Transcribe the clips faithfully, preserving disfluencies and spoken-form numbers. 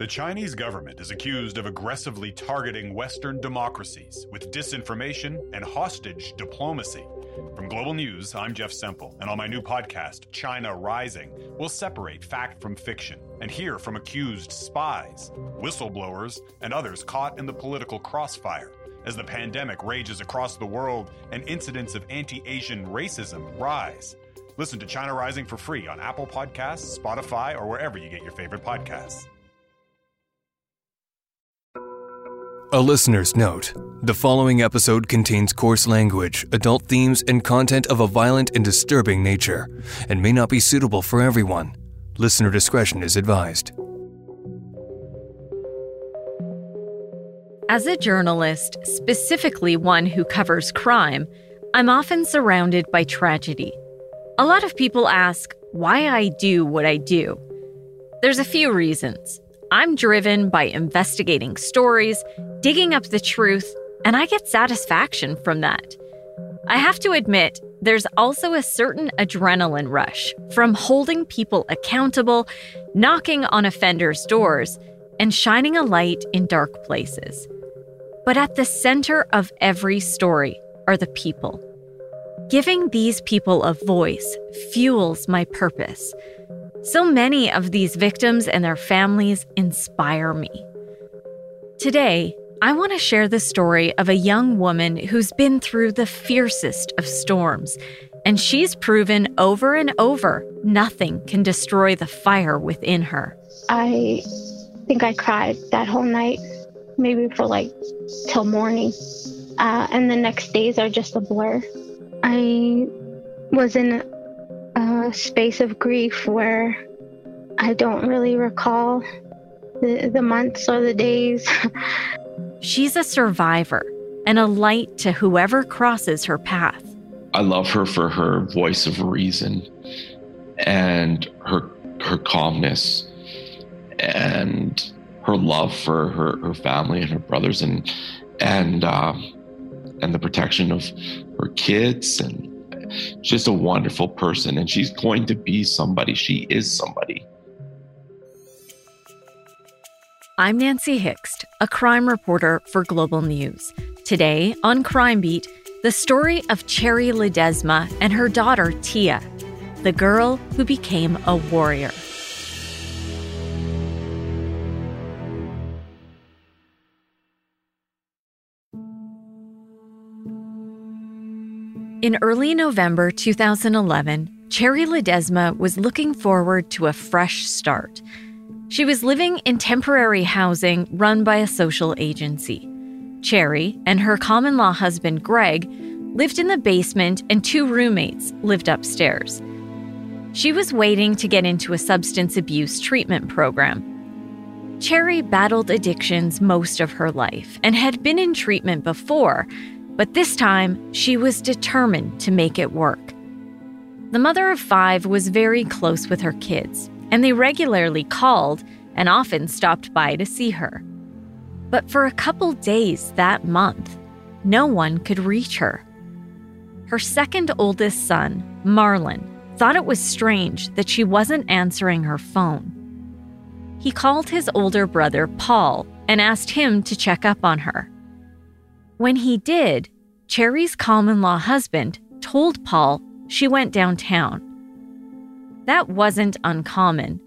The Chinese government is accused of aggressively targeting Western democracies with disinformation and hostage diplomacy. From Global News, I'm Jeff Semple, and on my new podcast, China Rising, we'll separate fact from fiction and hear from accused spies, whistleblowers, and others caught in the political crossfire as the pandemic rages across the world and incidents of anti-Asian racism rise. Listen to China Rising for free on Apple Podcasts, Spotify, or wherever you get your favorite podcasts. A listener's note. The following episode contains coarse language, adult themes, and content of a violent and disturbing nature, and may not be suitable for everyone. Listener discretion is advised. As a journalist, specifically one who covers crime, I'm often surrounded by tragedy. A lot of people ask why I do what I do. There's a few reasons. I'm driven by investigating stories, digging up the truth, and I get satisfaction from that. I have to admit, there's also a certain adrenaline rush from holding people accountable, knocking on offenders' doors, and shining a light in dark places. But at the center of every story are the people. Giving these people a voice fuels my purpose. So many of these victims and their families inspire me. Today, I want to share the story of a young woman who's been through the fiercest of storms, and she's proven over and over nothing can destroy the fire within her. I think I cried that whole night, maybe for like till morning, uh, and the next days are just a blur. I was in a space of grief where I don't really recall the, the months or the days. She's a survivor and a light to whoever crosses her path. I love her for her voice of reason and her her calmness and her love for her, her family and her brothers and and uh, and the protection of her kids and. Just a wonderful person, and she's going to be somebody. She is somebody. I'm Nancy Hixt, a crime reporter for Global News. Today on Crime Beat, the story of Cherry Ledesma and her daughter Tia, the girl who became a warrior. In early November two thousand eleven, Cherry Ledesma was looking forward to a fresh start. She was living in temporary housing run by a social agency. Cherry and her common-law husband, Greg, lived in the basement and two roommates lived upstairs. She was waiting to get into a substance abuse treatment program. Cherry battled addictions most of her life and had been in treatment before, but this time, she was determined to make it work. The mother of five was very close with her kids, and they regularly called and often stopped by to see her. But for a couple days that month, no one could reach her. Her second oldest son, Marlon, thought it was strange that she wasn't answering her phone. He called his older brother, Paul, and asked him to check up on her. When he did, Cherry's common-law husband told Paul she went downtown. That wasn't uncommon,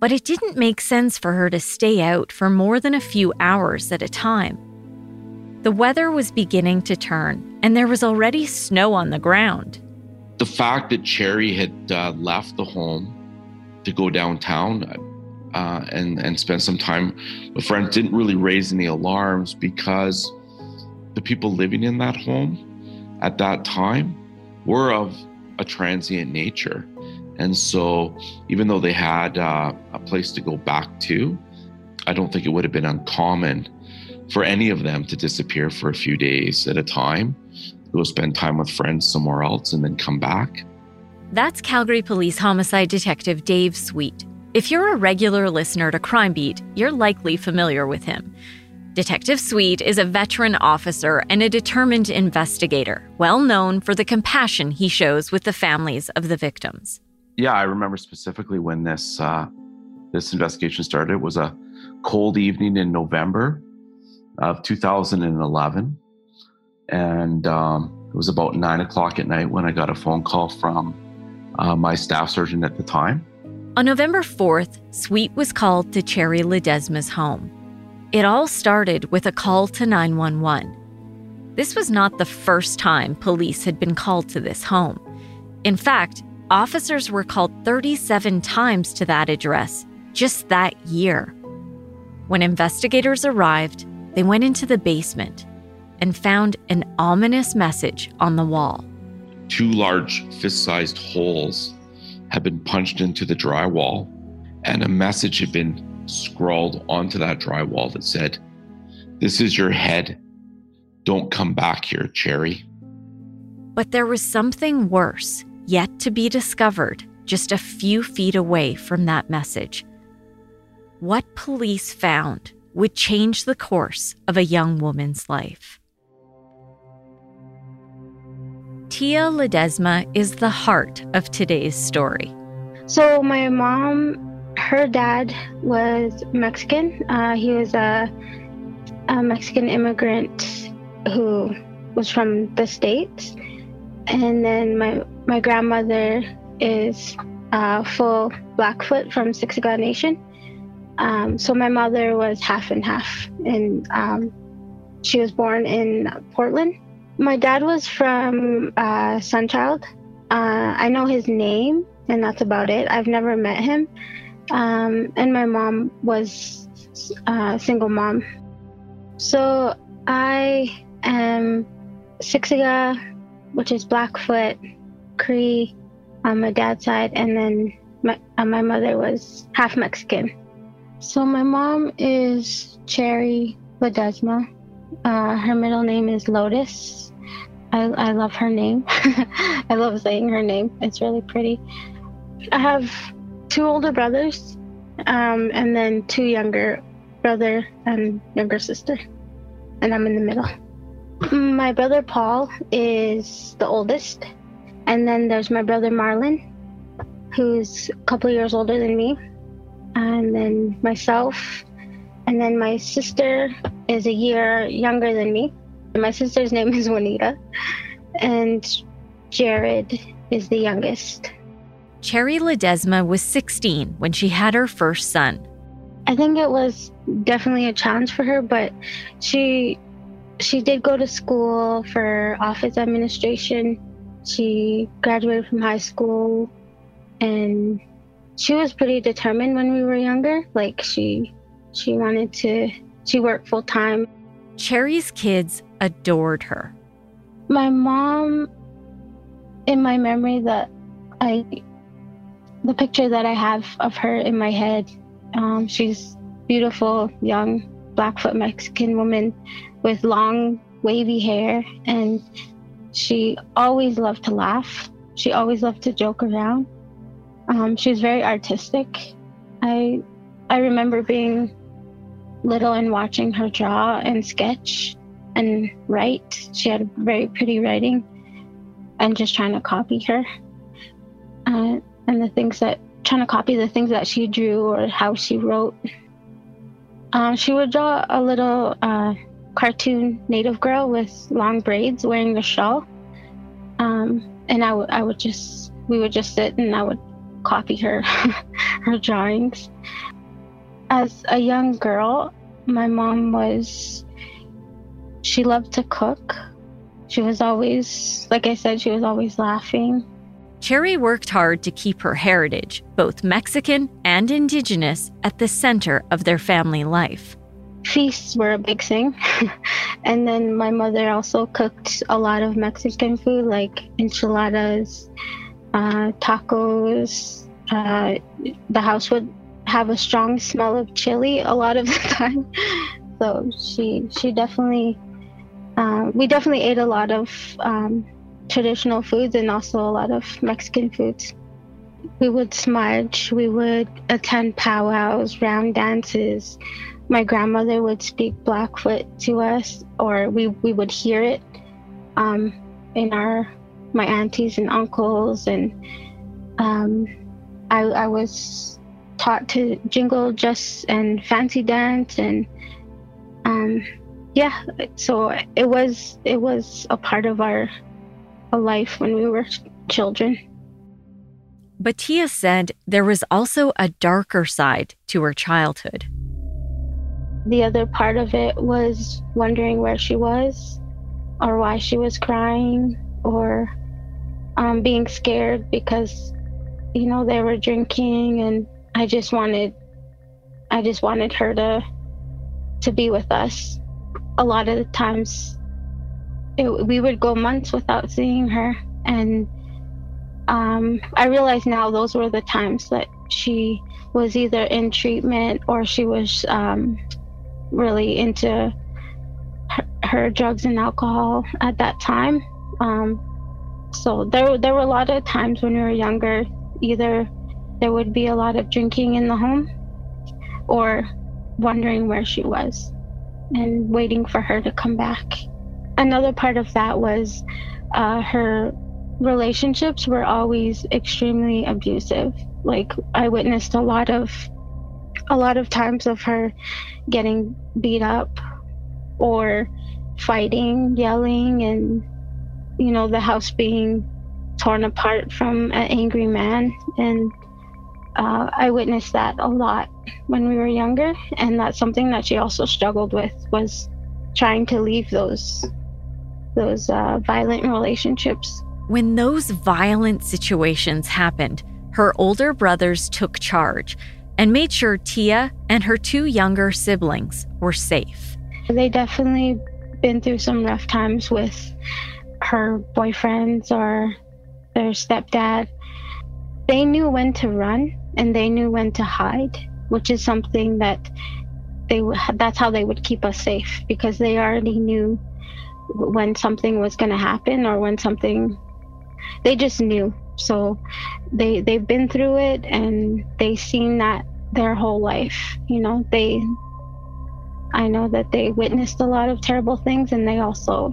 but it didn't make sense for her to stay out for more than a few hours at a time. The weather was beginning to turn, and there was already snow on the ground. The fact that Cherry had uh, left the home to go downtown uh, and, and spend some time with friends didn't really raise any alarms because the people living in that home at that time were of a transient nature. And so even though they had uh, a place to go back to, I don't think it would have been uncommon for any of them to disappear for a few days at a time, go spend time with friends somewhere else and then come back. That's Calgary Police Homicide Detective Dave Sweet. If you're a regular listener to Crime Beat, you're likely familiar with him. Detective Sweet is a veteran officer and a determined investigator, well known for the compassion he shows with the families of the victims. Yeah, I remember specifically when this uh, this investigation started. It was a cold evening in November of two thousand eleven. And um, it was about nine o'clock at night when I got a phone call from uh, my staff surgeon at the time. On November fourth, Sweet was called to Cherry Ledesma's home. It all started with a call to nine one one. This was not the first time police had been called to this home. In fact, officers were called thirty-seven times to that address just that year. When investigators arrived, they went into the basement and found an ominous message on the wall. Two large fist-sized holes had been punched into the drywall, and a message had been scrawled onto that drywall that said, "This is your head. Don't come back here, Cherry." But there was something worse yet to be discovered just a few feet away from that message. What police found would change the course of a young woman's life. Tia Ledesma is the heart of today's story. So my mom, her dad was Mexican. Uh, he was a, a Mexican immigrant who was from the States. And then my, my grandmother is uh, full Blackfoot from Siksika Nation. Um, so my mother was half and half, and um, she was born in Portland. My dad was from uh, Sunchild. Uh, I know his name, and that's about it. I've never met him. Um, and my mom was a single mom. So I am Siksika, which is Blackfoot, Cree on my dad's side, and then my, uh, my mother was half Mexican. So my mom is Cherry Ledesma. Uh, her middle name is Lotus. I, I love her name. I love saying her name. It's really pretty. I have two older brothers, um, and then two younger brother and younger sister. And I'm in the middle. My brother Paul is the oldest. And then there's my brother Marlon, who's a couple years older than me. And then myself, and then my sister is a year younger than me. My sister's name is Juanita, and Jared is the youngest. Cherry Ledesma was sixteen when she had her first son. I think it was definitely a challenge for her, but she she did go to school for office administration. She graduated from high school, and she was pretty determined when we were younger. Like she she wanted to, she worked full time. Cherry's kids adored her. My mom, in my memory that I, the picture that I have of her in my head, um, she's beautiful, young, Blackfoot Mexican woman with long, wavy hair. And she always loved to laugh. She always loved to joke around. Um, she was very artistic. I I remember being little and watching her draw and sketch and write. She had very pretty writing, and just trying to copy her. Uh, and the things that, trying to copy the things that she drew or how she wrote. Um, she would draw a little uh, cartoon native girl with long braids wearing a shawl. Um, and I, w- I would just, we would just sit and I would copy her her drawings. As a young girl, my mom was, she loved to cook. She was always, like I said, she was always laughing. Cherry worked hard to keep her heritage, both Mexican and Indigenous, at the center of their family life. Feasts were a big thing. And then my mother also cooked a lot of Mexican food, like enchiladas, Uh, tacos. Uh, the house would have a strong smell of chili a lot of the time. So she she definitely, uh, we definitely ate a lot of um, traditional foods and also a lot of Mexican foods. We would smudge, we would attend powwows, round dances. My grandmother would speak Blackfoot to us, or we, we would hear it um, in our my aunties and uncles, and um, I, I was taught to jingle, just and fancy dance, and um, yeah. So it was it was a part of our a life when we were children. But Tia said there was also a darker side to her childhood. The other part of it was wondering where she was, or why she was crying, or um, being scared because, you know, they were drinking, and I just wanted, I just wanted her to, to be with us. A lot of the times, it, we would go months without seeing her, and um, I realize now those were the times that she was either in treatment or she was um, really into her, her drugs and alcohol at that time. Um, so there, there were a lot of times when we were younger, either there would be a lot of drinking in the home or wondering where she was and waiting for her to come back. Another part of that was uh, her relationships were always extremely abusive. Like, I witnessed a lot of a lot of times of her getting beat up or fighting, yelling, and, you know, the house being torn apart from an angry man. And uh, I witnessed that a lot when we were younger, and that's something that she also struggled with, was trying to leave those those uh, violent relationships. When those violent situations happened, her older brothers took charge and made sure Tia and her two younger siblings were safe. They definitely been through some rough times with her boyfriends or their stepdad. They knew when to run and they knew when to hide, which is something that they that's how they would keep us safe, because they already knew when something was going to happen or when something, they just knew. So they they've been through it and they've seen that their whole life. You know, they I know that they witnessed a lot of terrible things, and they also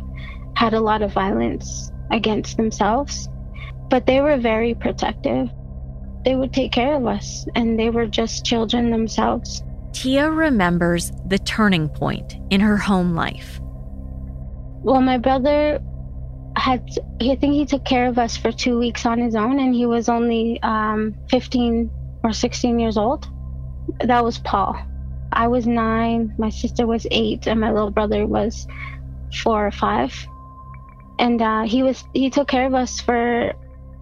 had a lot of violence against themselves. But they were very protective. They would take care of us, and they were just children themselves. Tia remembers the turning point in her home life. Well, my brother had, I think he took care of us for two weeks on his own, and he was only um, fifteen or sixteen years old. That was Paul. I was nine, my sister was eight, and my little brother was four or five. And uh, he was he took care of us for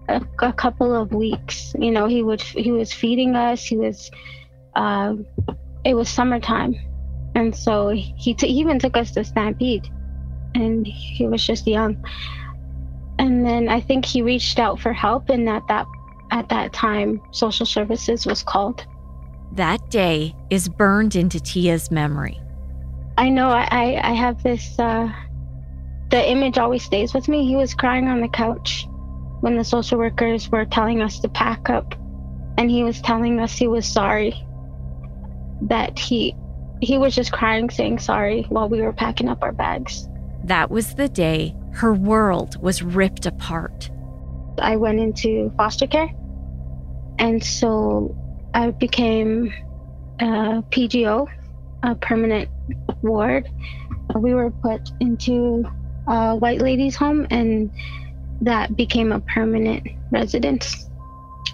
a, a couple of weeks. You know, he would he was feeding us. He was uh, it was summertime, and so he t- he even took us to Stampede, and he was just young. And then I think he reached out for help, and at that at that time, social services was called. That day is burned into Tia's memory. I know I, I have this, uh, the image always stays with me. He was crying on the couch when the social workers were telling us to pack up, and he was telling us he was sorry, that he, he was just crying, saying sorry while we were packing up our bags. That was the day her world was ripped apart. I went into foster care, and so I became a P G O, a permanent ward. We were put into a white ladies' home, and that became a permanent residence.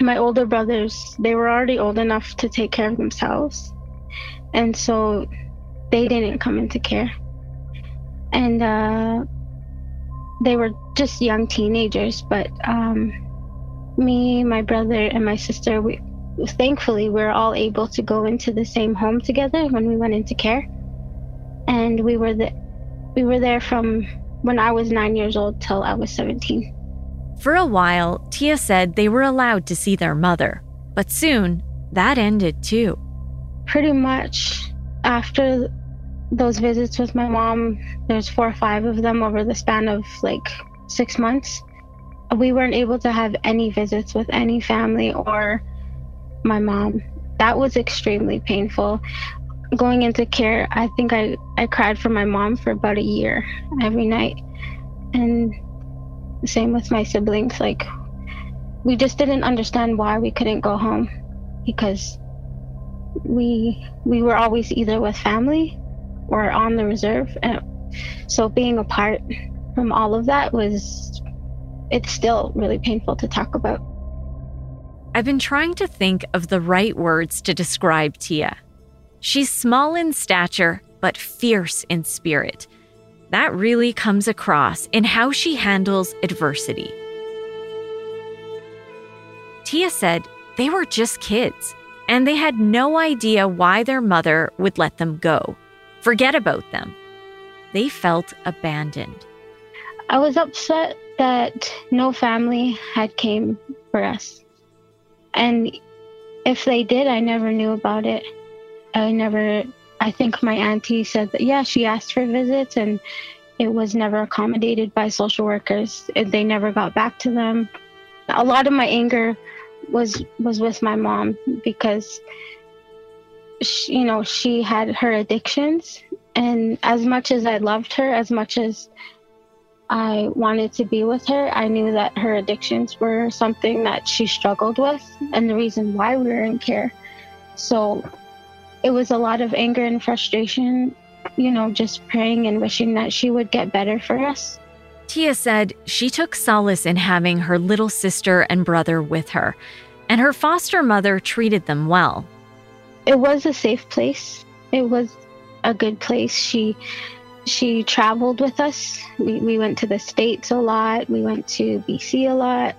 My older brothers, they were already old enough to take care of themselves, and so they didn't come into care. And uh, they were just young teenagers, but um, me, my brother, and my sister, we thankfully, we were all able to go into the same home together when we went into care. And we were, the, we were there from when I was nine years old till I was seventeen. For a while, Tia said they were allowed to see their mother, but soon that ended too. Pretty much after those visits with my mom, there's four or five of them over the span of like six months. We weren't able to have any visits with any family or my mom. That was extremely painful. Going into care, I think I, I cried for my mom for about a year every night. And the same with my siblings. Like, we just didn't understand why we couldn't go home, because we we were always either with family or on the reserve, and so being apart from all of that was, it's still really painful to talk about. I've been trying to think of the right words to describe Tia. She's small in stature, but fierce in spirit. That really comes across in how she handles adversity. Tia said they were just kids, and they had no idea why their mother would let them go, forget about them. They felt abandoned. I was upset that no family had came for us. And if they did, I never knew about it. I never, I think my auntie said that, yeah, she asked for visits and it was never accommodated by social workers. They never got back to them. A lot of my anger was was with my mom because, she, you know, she had her addictions. And as much as I loved her, as much as I wanted to be with her, I knew that her addictions were something that she struggled with and the reason why we were in care. So it was a lot of anger and frustration, you know, just praying and wishing that she would get better for us. Tia said she took solace in having her little sister and brother with her, and her foster mother treated them well. It was a safe place. It was a good place. She she traveled with us. We, we went to the States a lot. We went to B C a lot.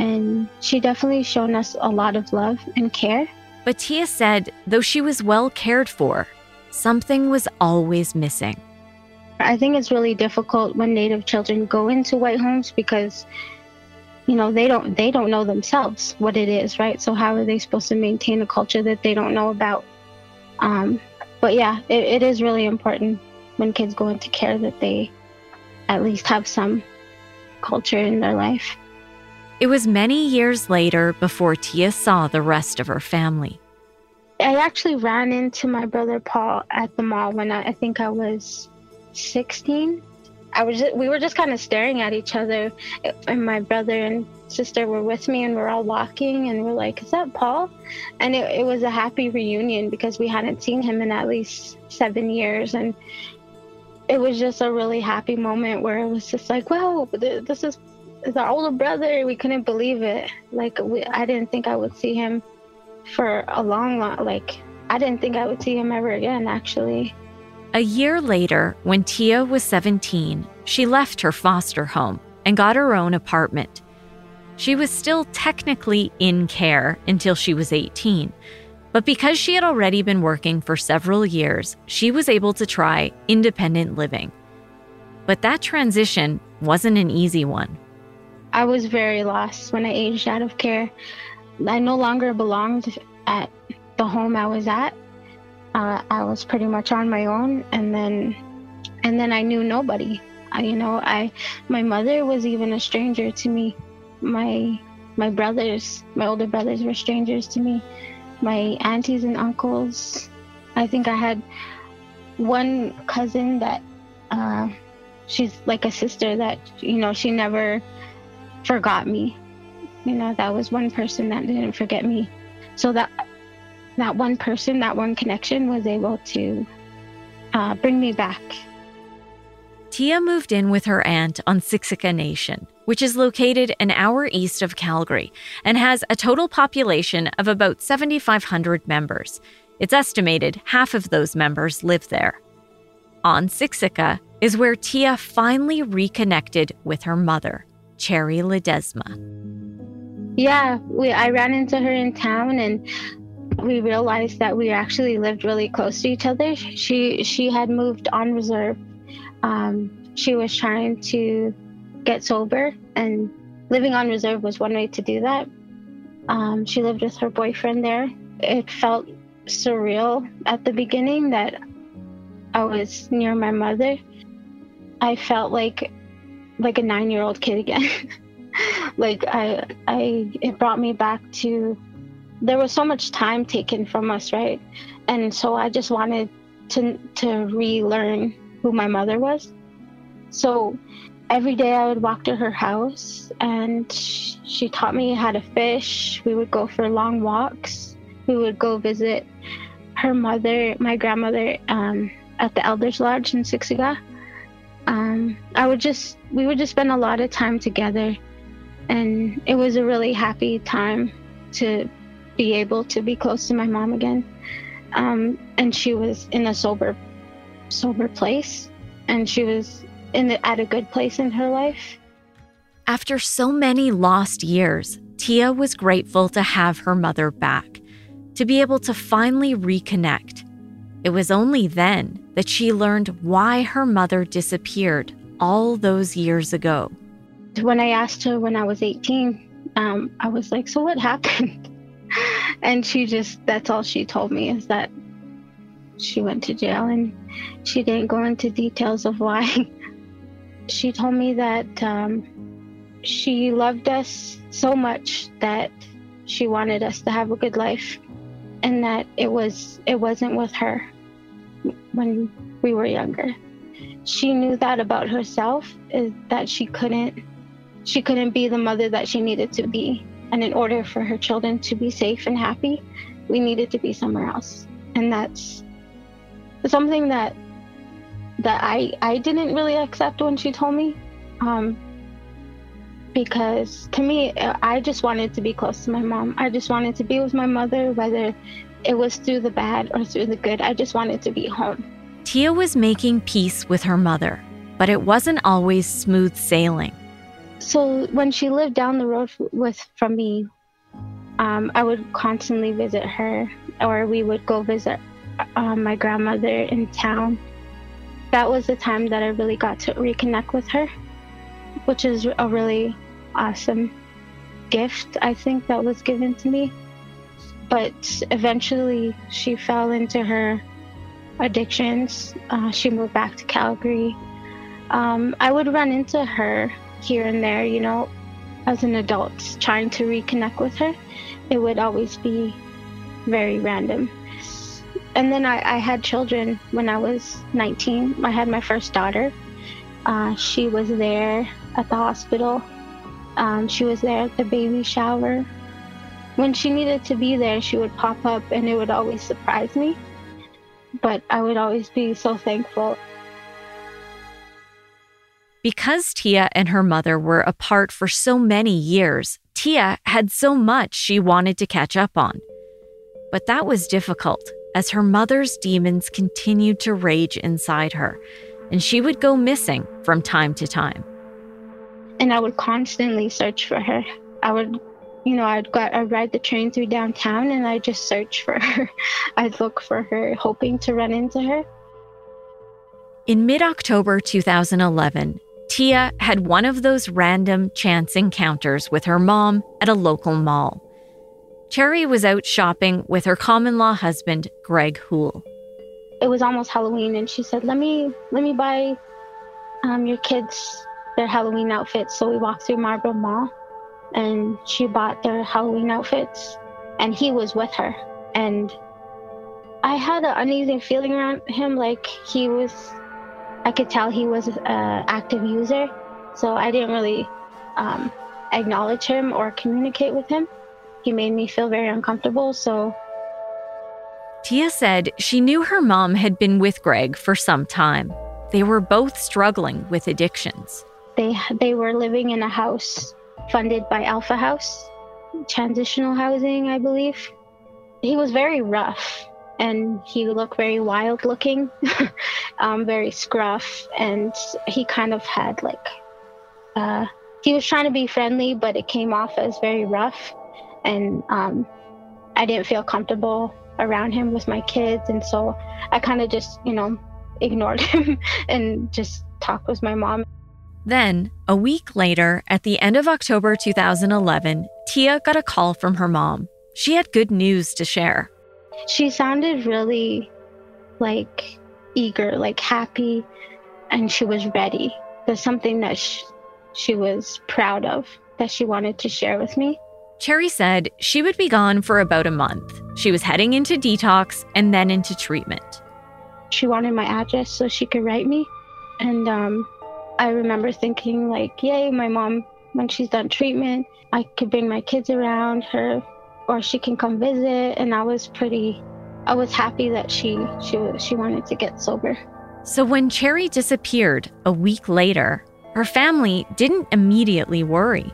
And she definitely shown us a lot of love and care. But Tia said, though she was well cared for, something was always missing. I think it's really difficult when Native children go into white homes because, you know, they don't they don't know themselves what it is, right? So how are they supposed to maintain a culture that they don't know about? Um, but yeah, it, it is really important when kids go into care that they at least have some culture in their life. It was many years later before Tia saw the rest of her family. I actually ran into my brother Paul at the mall when I, I think I was sixteen. I was just, we were just kind of staring at each other, and my brother and sister were with me, and we're all walking and we're like, is that Paul? And it, it was a happy reunion because we hadn't seen him in at least seven years, and it was just a really happy moment where it was just like, whoa, this is, is our older brother. We couldn't believe it. Like we, I didn't think I would see him for a long long like I didn't think I would see him ever again, actually. A year later, when Tia was seventeen, she left her foster home and got her own apartment. She was still technically in care until she was eighteen, but because she had already been working for several years, she was able to try independent living. But that transition wasn't an easy one. I was very lost when I aged out of care. I no longer belonged at the home I was at. Uh, I was pretty much on my own, and then, and then I knew nobody. I, you know, I, my mother was even a stranger to me. My, my brothers, my older brothers were strangers to me. My aunties and uncles. I think I had one cousin that, uh, she's like a sister that, you know, she never forgot me. You know, that was one person that didn't forget me. So that. That one person, that one connection was able to uh, bring me back. Tia moved in with her aunt on Siksika Nation, which is located an hour east of Calgary and has a total population of about seven thousand five hundred members. It's estimated half of those members live there. On Siksika is where Tia finally reconnected with her mother, Cherry Ledesma. Yeah, we, I ran into her in town, and we realized that we actually lived really close to each other. She she had moved on reserve. Um, she was trying to get sober, and living on reserve was one way to do that. Um, she lived with her boyfriend there. It felt surreal at the beginning that I was near my mother. I felt like like a nine-year-old kid again. Like I I it brought me back to. There was so much time taken from us, right? And so I just wanted to to relearn who my mother was. So every day I would walk to her house, and she taught me how to fish. We would go for long walks. we would go visit her mother, my grandmother, um, at the Elders Lodge in Siksika. Um, I would just, we would just spend a lot of time together, and it was a really happy time to be able to be close to my mom again. Um, and she was in a sober, sober place, and she was in the, at a good place in her life. After so many lost years, Tia was grateful to have her mother back, to be able to finally reconnect. It was only then that she learned why her mother disappeared all those years ago. When I asked her when I was eighteen, um, I was like, so what happened? And she just, that's all she told me, is that she went to jail, and she didn't go into details of why. She told me that um, she loved us so much that she wanted us to have a good life, and that it was it wasn't with her when we were younger. She knew that about herself, is that she couldn't she couldn't be the mother that she needed to be. And in order for her children to be safe and happy, we needed to be somewhere else. And that's something that that I I didn't really accept when she told me, um, because to me, I just wanted to be close to my mom. I just wanted to be with my mother, whether it was through the bad or through the good. I just wanted to be home. Tia was making peace with her mother, but it wasn't always smooth sailing. So when she lived down the road with from me, um, I would constantly visit her, or we would go visit uh, my grandmother in town. That was the time that I really got to reconnect with her, which is a really awesome gift, I think, that was given to me. But eventually she fell into her addictions. Uh, she moved back to Calgary. Um, I would run into her here and there, you know, as an adult trying to reconnect with her. It would always be very random. And then I, I had children when I was nineteen. I had my first daughter. Uh, she was there at the hospital. Um, she was there at the baby shower. When she needed to be there, she would pop up, and it would always surprise me. But I would always be so thankful. Because Tia and her mother were apart for so many years, Tia had so much she wanted to catch up on. But that was difficult, as her mother's demons continued to rage inside her, and she would go missing from time to time. And I would constantly search for her. I would, you know, I'd, got, I'd ride the train through downtown, and I'd just search for her. I'd look for her, hoping to run into her. In mid-October two thousand eleven, Tia had one of those random chance encounters with her mom at a local mall. Cherry was out shopping with her common-law husband, Greg Houle. It was almost Halloween, and she said, let me let me buy um, your kids their Halloween outfits. So we walked through Marlborough Mall, and she bought their Halloween outfits, and he was with her. And I had an uneasy feeling around him, like he was... I could tell he was an uh, active user, so I didn't really um, acknowledge him or communicate with him. He made me feel very uncomfortable, so... Tia said she knew her mom had been with Greg for some time. They were both struggling with addictions. They, they were living in a house funded by Alpha House, transitional housing, I believe. He was very rough, and he looked very wild-looking, um, very scruff, and he kind of had, like, uh, he was trying to be friendly, but it came off as very rough, and um, I didn't feel comfortable around him with my kids, and so I kind of just, you know, ignored him and just talked with my mom. Then, a week later, at the end of October two thousand eleven, Tia got a call from her mom. She had good news to share. She sounded really, like, eager, like, happy, and she was ready. There's something that she, she was proud of that she wanted to share with me. Cherry said she would be gone for about a month. She was heading into detox and then into treatment. She wanted my address so she could write me. And um, I remember thinking, like, yay, my mom, when she's done treatment, I could bring my kids around her. or she can come visit. And I was pretty, I was happy that she, she, she wanted to get sober. So when Cherry disappeared a week later, her family didn't immediately worry.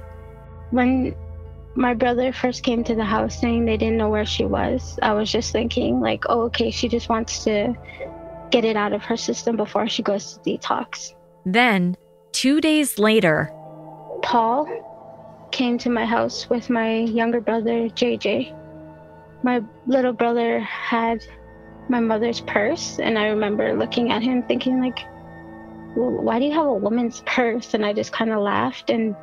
When my brother first came to the house saying they didn't know where she was, I was just thinking like, oh, okay, she just wants to get it out of her system before she goes to detox. Then, two days later, Paul came to my house with my younger brother, J J. My little brother had my mother's purse, and I remember looking at him thinking like, well, why do you have a woman's purse? And I just kind of laughed. And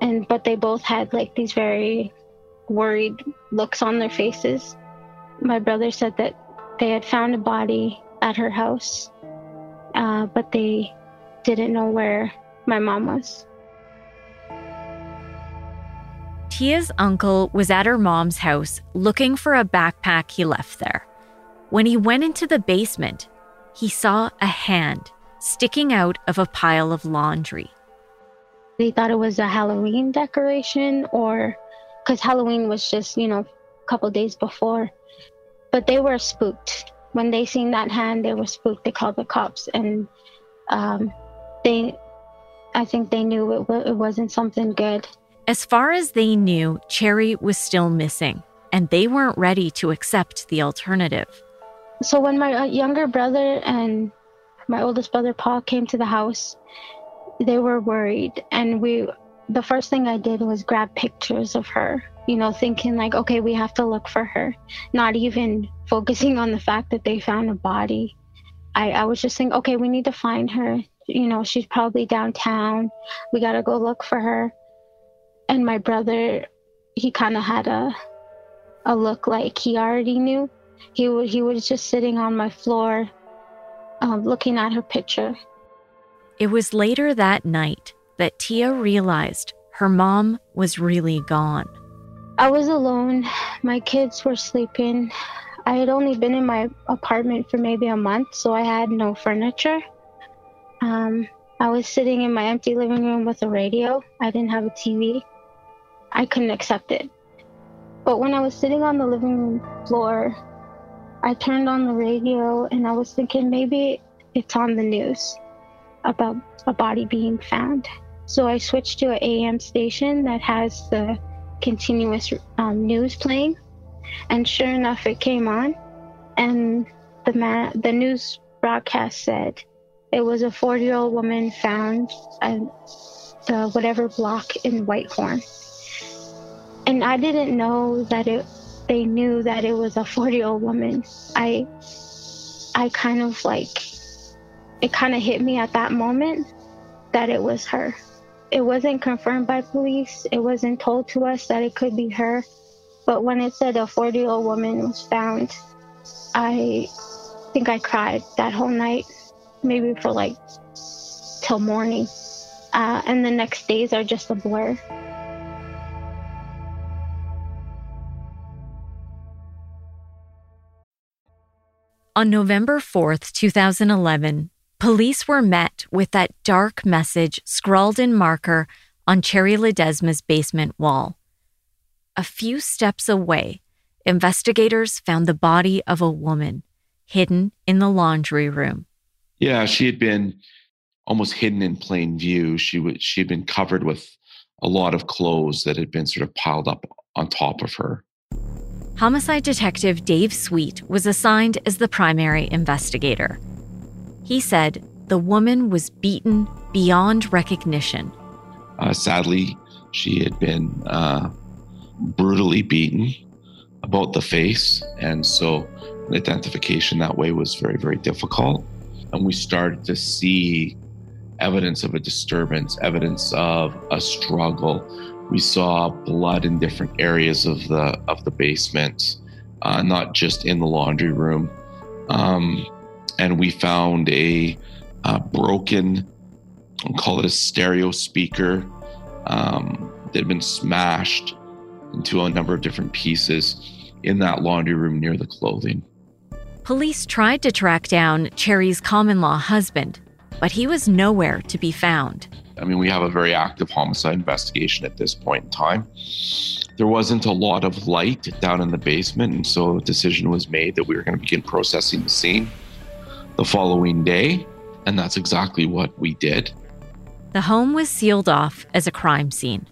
And, but they both had like these very worried looks on their faces. My brother said that they had found a body at her house, uh, but they didn't know where my mom was. Tia's uncle was at her mom's house looking for a backpack he left there. When he went into the basement, he saw a hand sticking out of a pile of laundry. They thought it was a Halloween decoration, or because Halloween was just, you know, a couple days before. But they were spooked. When they seen that hand, they were spooked. They called the cops, and um, they, I think they knew it, w- it wasn't something good. As far as they knew, Cherry was still missing, and they weren't ready to accept the alternative. So when my younger brother and my oldest brother, Paul, came to the house, they were worried, and we the first thing I did was grab pictures of her, you know, thinking like, okay, we have to look for her, not even focusing on the fact that they found a body. I, I was just saying, okay, we need to find her, you know, she's probably downtown, we gotta go look for her. And my brother, he kind of had a a look like he already knew. He, he was just sitting on my floor um, looking at her picture. It was later that night that Tia realized her mom was really gone. I was alone. My kids were sleeping. I had only been in my apartment for maybe a month, so I had no furniture. Um, I was sitting in my empty living room with a radio. I didn't have a T V. I couldn't accept it. But when I was sitting on the living room floor, I turned on the radio and I was thinking maybe it's on the news about a body being found. So I switched to an A M station that has the continuous um, news playing, and sure enough, it came on, and the ma- the news broadcast said it was a forty-year-old woman found at the whatever block in Whitehorn. And I didn't know that it. They knew that it was a forty-year-old woman. I, I kind of like. It kind of hit me at that moment that it was her. It wasn't confirmed by police. It wasn't told to us that it could be her. But when it said a forty-year-old woman was found, I think I cried that whole night, maybe for like till morning. Uh, and the next days are just a blur. On November fourth, two thousand eleven, police were met with that dark message scrawled in marker on Cherry Ledesma's basement wall. A few steps away, investigators found the body of a woman hidden in the laundry room. Yeah, she had been almost hidden in plain view. She was, she had been covered with a lot of clothes that had been sort of piled up on top of her. Homicide detective Dave Sweet was assigned as the primary investigator. He said the woman was beaten beyond recognition. Uh, sadly, she had been uh, brutally beaten about the face. And so identification that way was very, very difficult. And we started to see evidence of a disturbance, evidence of a struggle. We saw blood in different areas of the of the basement, uh, not just in the laundry room. Um, And we found a uh, broken, I'll call it a stereo speaker, um, that had been smashed into a number of different pieces in that laundry room near the clothing. Police tried to track down Cherry's common-law husband, but he was nowhere to be found. I mean, we have a very active homicide investigation at this point in time. There wasn't a lot of light down in the basement, and so a decision was made that we were going to begin processing the scene the following day, and that's exactly what we did. The home was sealed off as a crime scene.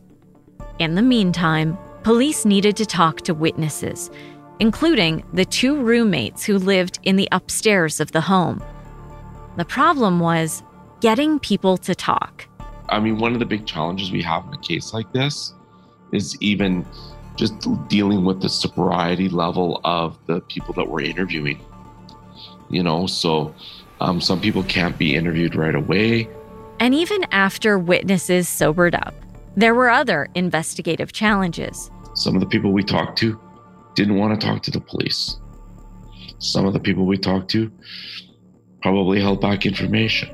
In the meantime, police needed to talk to witnesses, including the two roommates who lived in the upstairs of the home. The problem was getting people to talk. I mean, one of the big challenges we have in a case like this is even just dealing with the sobriety level of the people that we're interviewing. You know, so um, some people can't be interviewed right away. And even after witnesses sobered up, there were other investigative challenges. Some of the people we talked to didn't want to talk to the police. Some of the people we talked to probably held back information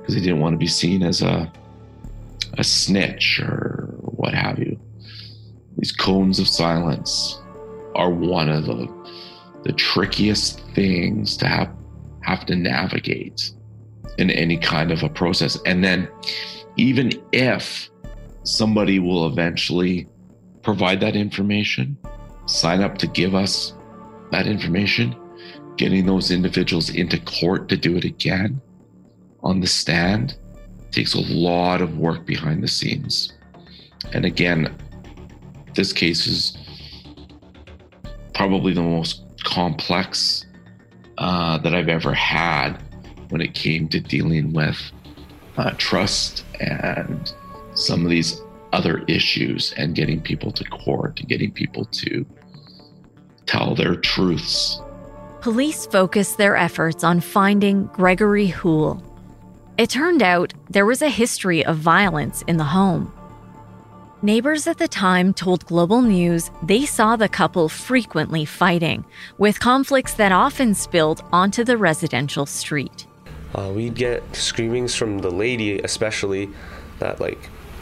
because they didn't want to be seen as a a snitch or what have you. These cones of silence are one of the, the trickiest things to have, have to navigate in any kind of a process. And then even if somebody will eventually provide that information, sign up to give us that information, getting those individuals into court to do it again on the stand takes a lot of work behind the scenes. And again, this case is probably the most complex uh, that I've ever had when it came to dealing with uh, trust and some of these other issues and getting people to court and getting people to tell their truths. Police focused their efforts on finding Gregory Houle. It turned out there was a history of violence in the home. Neighbors at the time told Global News they saw the couple frequently fighting, with conflicts that often spilled onto the residential street. Uh, we'd get screamings from the lady especially that like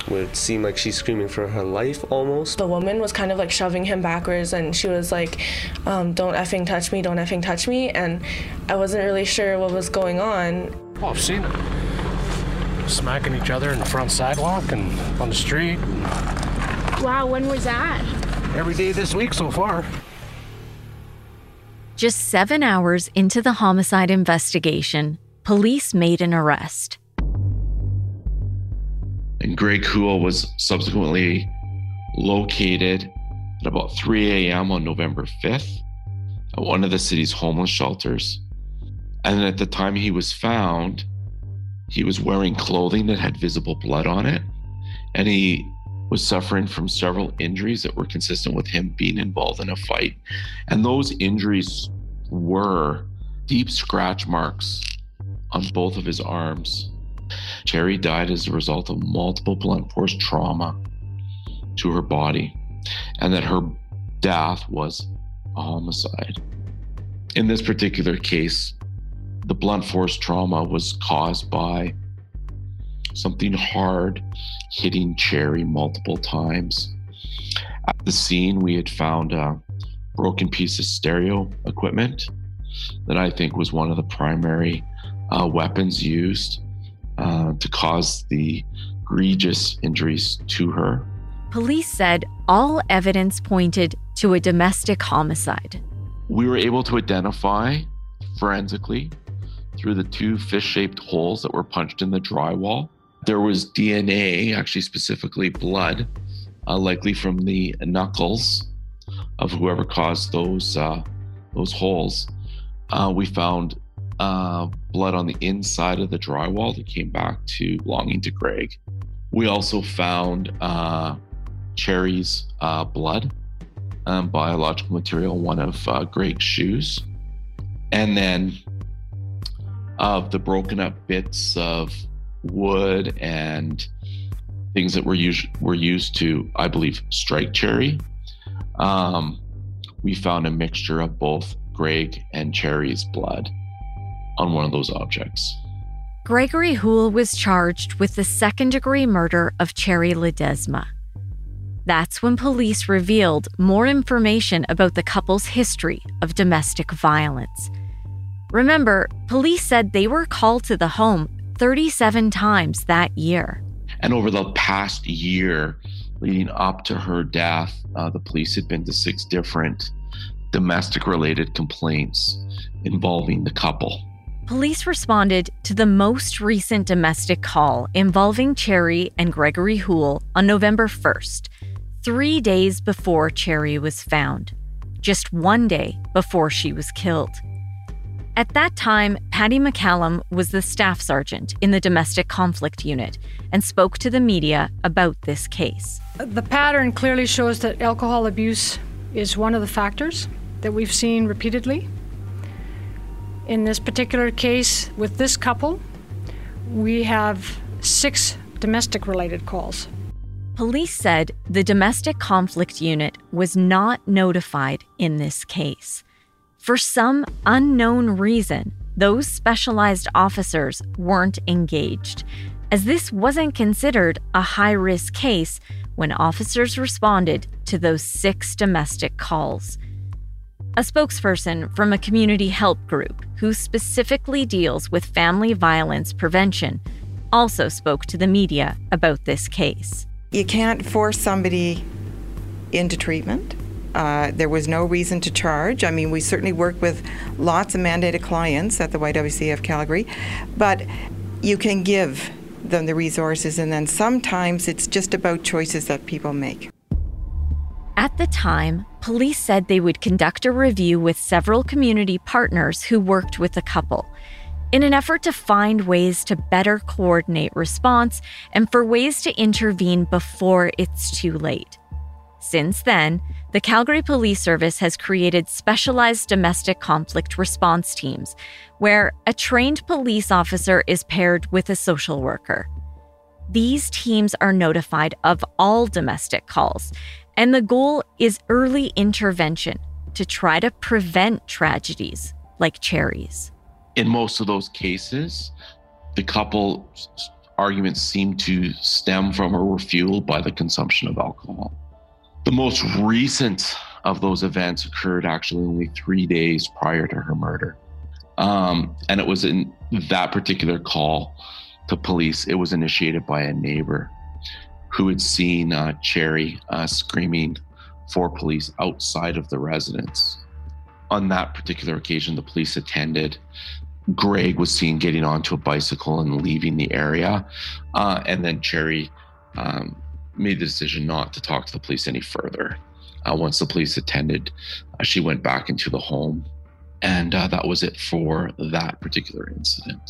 would seem like she's screaming for her life almost. The woman was kind of like shoving him backwards and she was like, um, don't effing touch me, don't effing touch me. And I wasn't really sure what was going on. Well, I've seen it. Smacking each other in the front sidewalk and on the street. Wow, when was that? Every day this week so far. Just seven hours into the homicide investigation, police made an arrest. And Greg Houle was subsequently located at about three a.m. on November fifth at one of the city's homeless shelters. And at the time he was found, he was wearing clothing that had visible blood on it. And he was suffering from several injuries that were consistent with him being involved in a fight. And those injuries were deep scratch marks on both of his arms. Cherry died as a result of multiple blunt force trauma to her body, and that her death was a homicide. In this particular case, the blunt force trauma was caused by something hard hitting Cherry multiple times. At the scene, we had found a broken piece of stereo equipment that I think was one of the primary uh, weapons used Uh, to cause the egregious injuries to her. Police said all evidence pointed to a domestic homicide. We were able to identify forensically through the two fist-shaped holes that were punched in the drywall. There was D N A, actually specifically blood, uh, likely from the knuckles of whoever caused those, uh, those holes. Uh, we found Uh, blood on the inside of the drywall that came back to belonging to Greg. We also found uh, Cherry's uh, blood, um, biological material, one of uh, Greg's shoes, and then of the broken up bits of wood and things that were used were used to, I believe, strike Cherry. Um, we found a mixture of both Greg and Cherry's blood on one of those objects. Gregory Houle was charged with the second-degree murder of Cherry Ledesma. That's when police revealed more information about the couple's history of domestic violence. Remember, police said they were called to the home thirty-seven times that year. And over the past year leading up to her death, uh, the police had been to six different domestic-related complaints involving the couple. Police responded to the most recent domestic call involving Cherry and Gregory Houle on November first, three days before Cherry was found, just one day before she was killed. At that time, Patty McCallum was the staff sergeant in the domestic conflict unit and spoke to the media about this case. The pattern clearly shows that alcohol abuse is one of the factors that we've seen repeatedly. In this particular case, with this couple, we have six domestic-related calls. Police said the domestic conflict unit was not notified in this case. For some unknown reason, those specialized officers weren't engaged, as this wasn't considered a high-risk case when officers responded to those six domestic calls. A spokesperson from a community help group who specifically deals with family violence prevention also spoke to the media about this case. You can't force somebody into treatment. Uh, there was no reason to charge. I mean, we certainly work with lots of mandated clients at the Y W C A of Calgary, but you can give them the resources, and then sometimes it's just about choices that people make. At the time, police said they would conduct a review with several community partners who worked with the couple in an effort to find ways to better coordinate response and for ways to intervene before it's too late. Since then, the Calgary Police Service has created specialized domestic conflict response teams, where a trained police officer is paired with a social worker. These teams are notified of all domestic calls, and the goal is early intervention to try to prevent tragedies like Cherry's. In most of those cases, the couple's arguments seem to stem from or were fueled by the consumption of alcohol. The most recent of those events occurred actually only three days prior to her murder. Um, and it was in that particular call to police, it was initiated by a neighbor who had seen uh, Cherry uh, screaming for police outside of the residence. On that particular occasion, the police attended. Greg was seen getting onto a bicycle and leaving the area. Uh, and then Cherry um, made the decision not to talk to the police any further. Uh, once the police attended, uh, she went back into the home, and uh, that was it for that particular incident.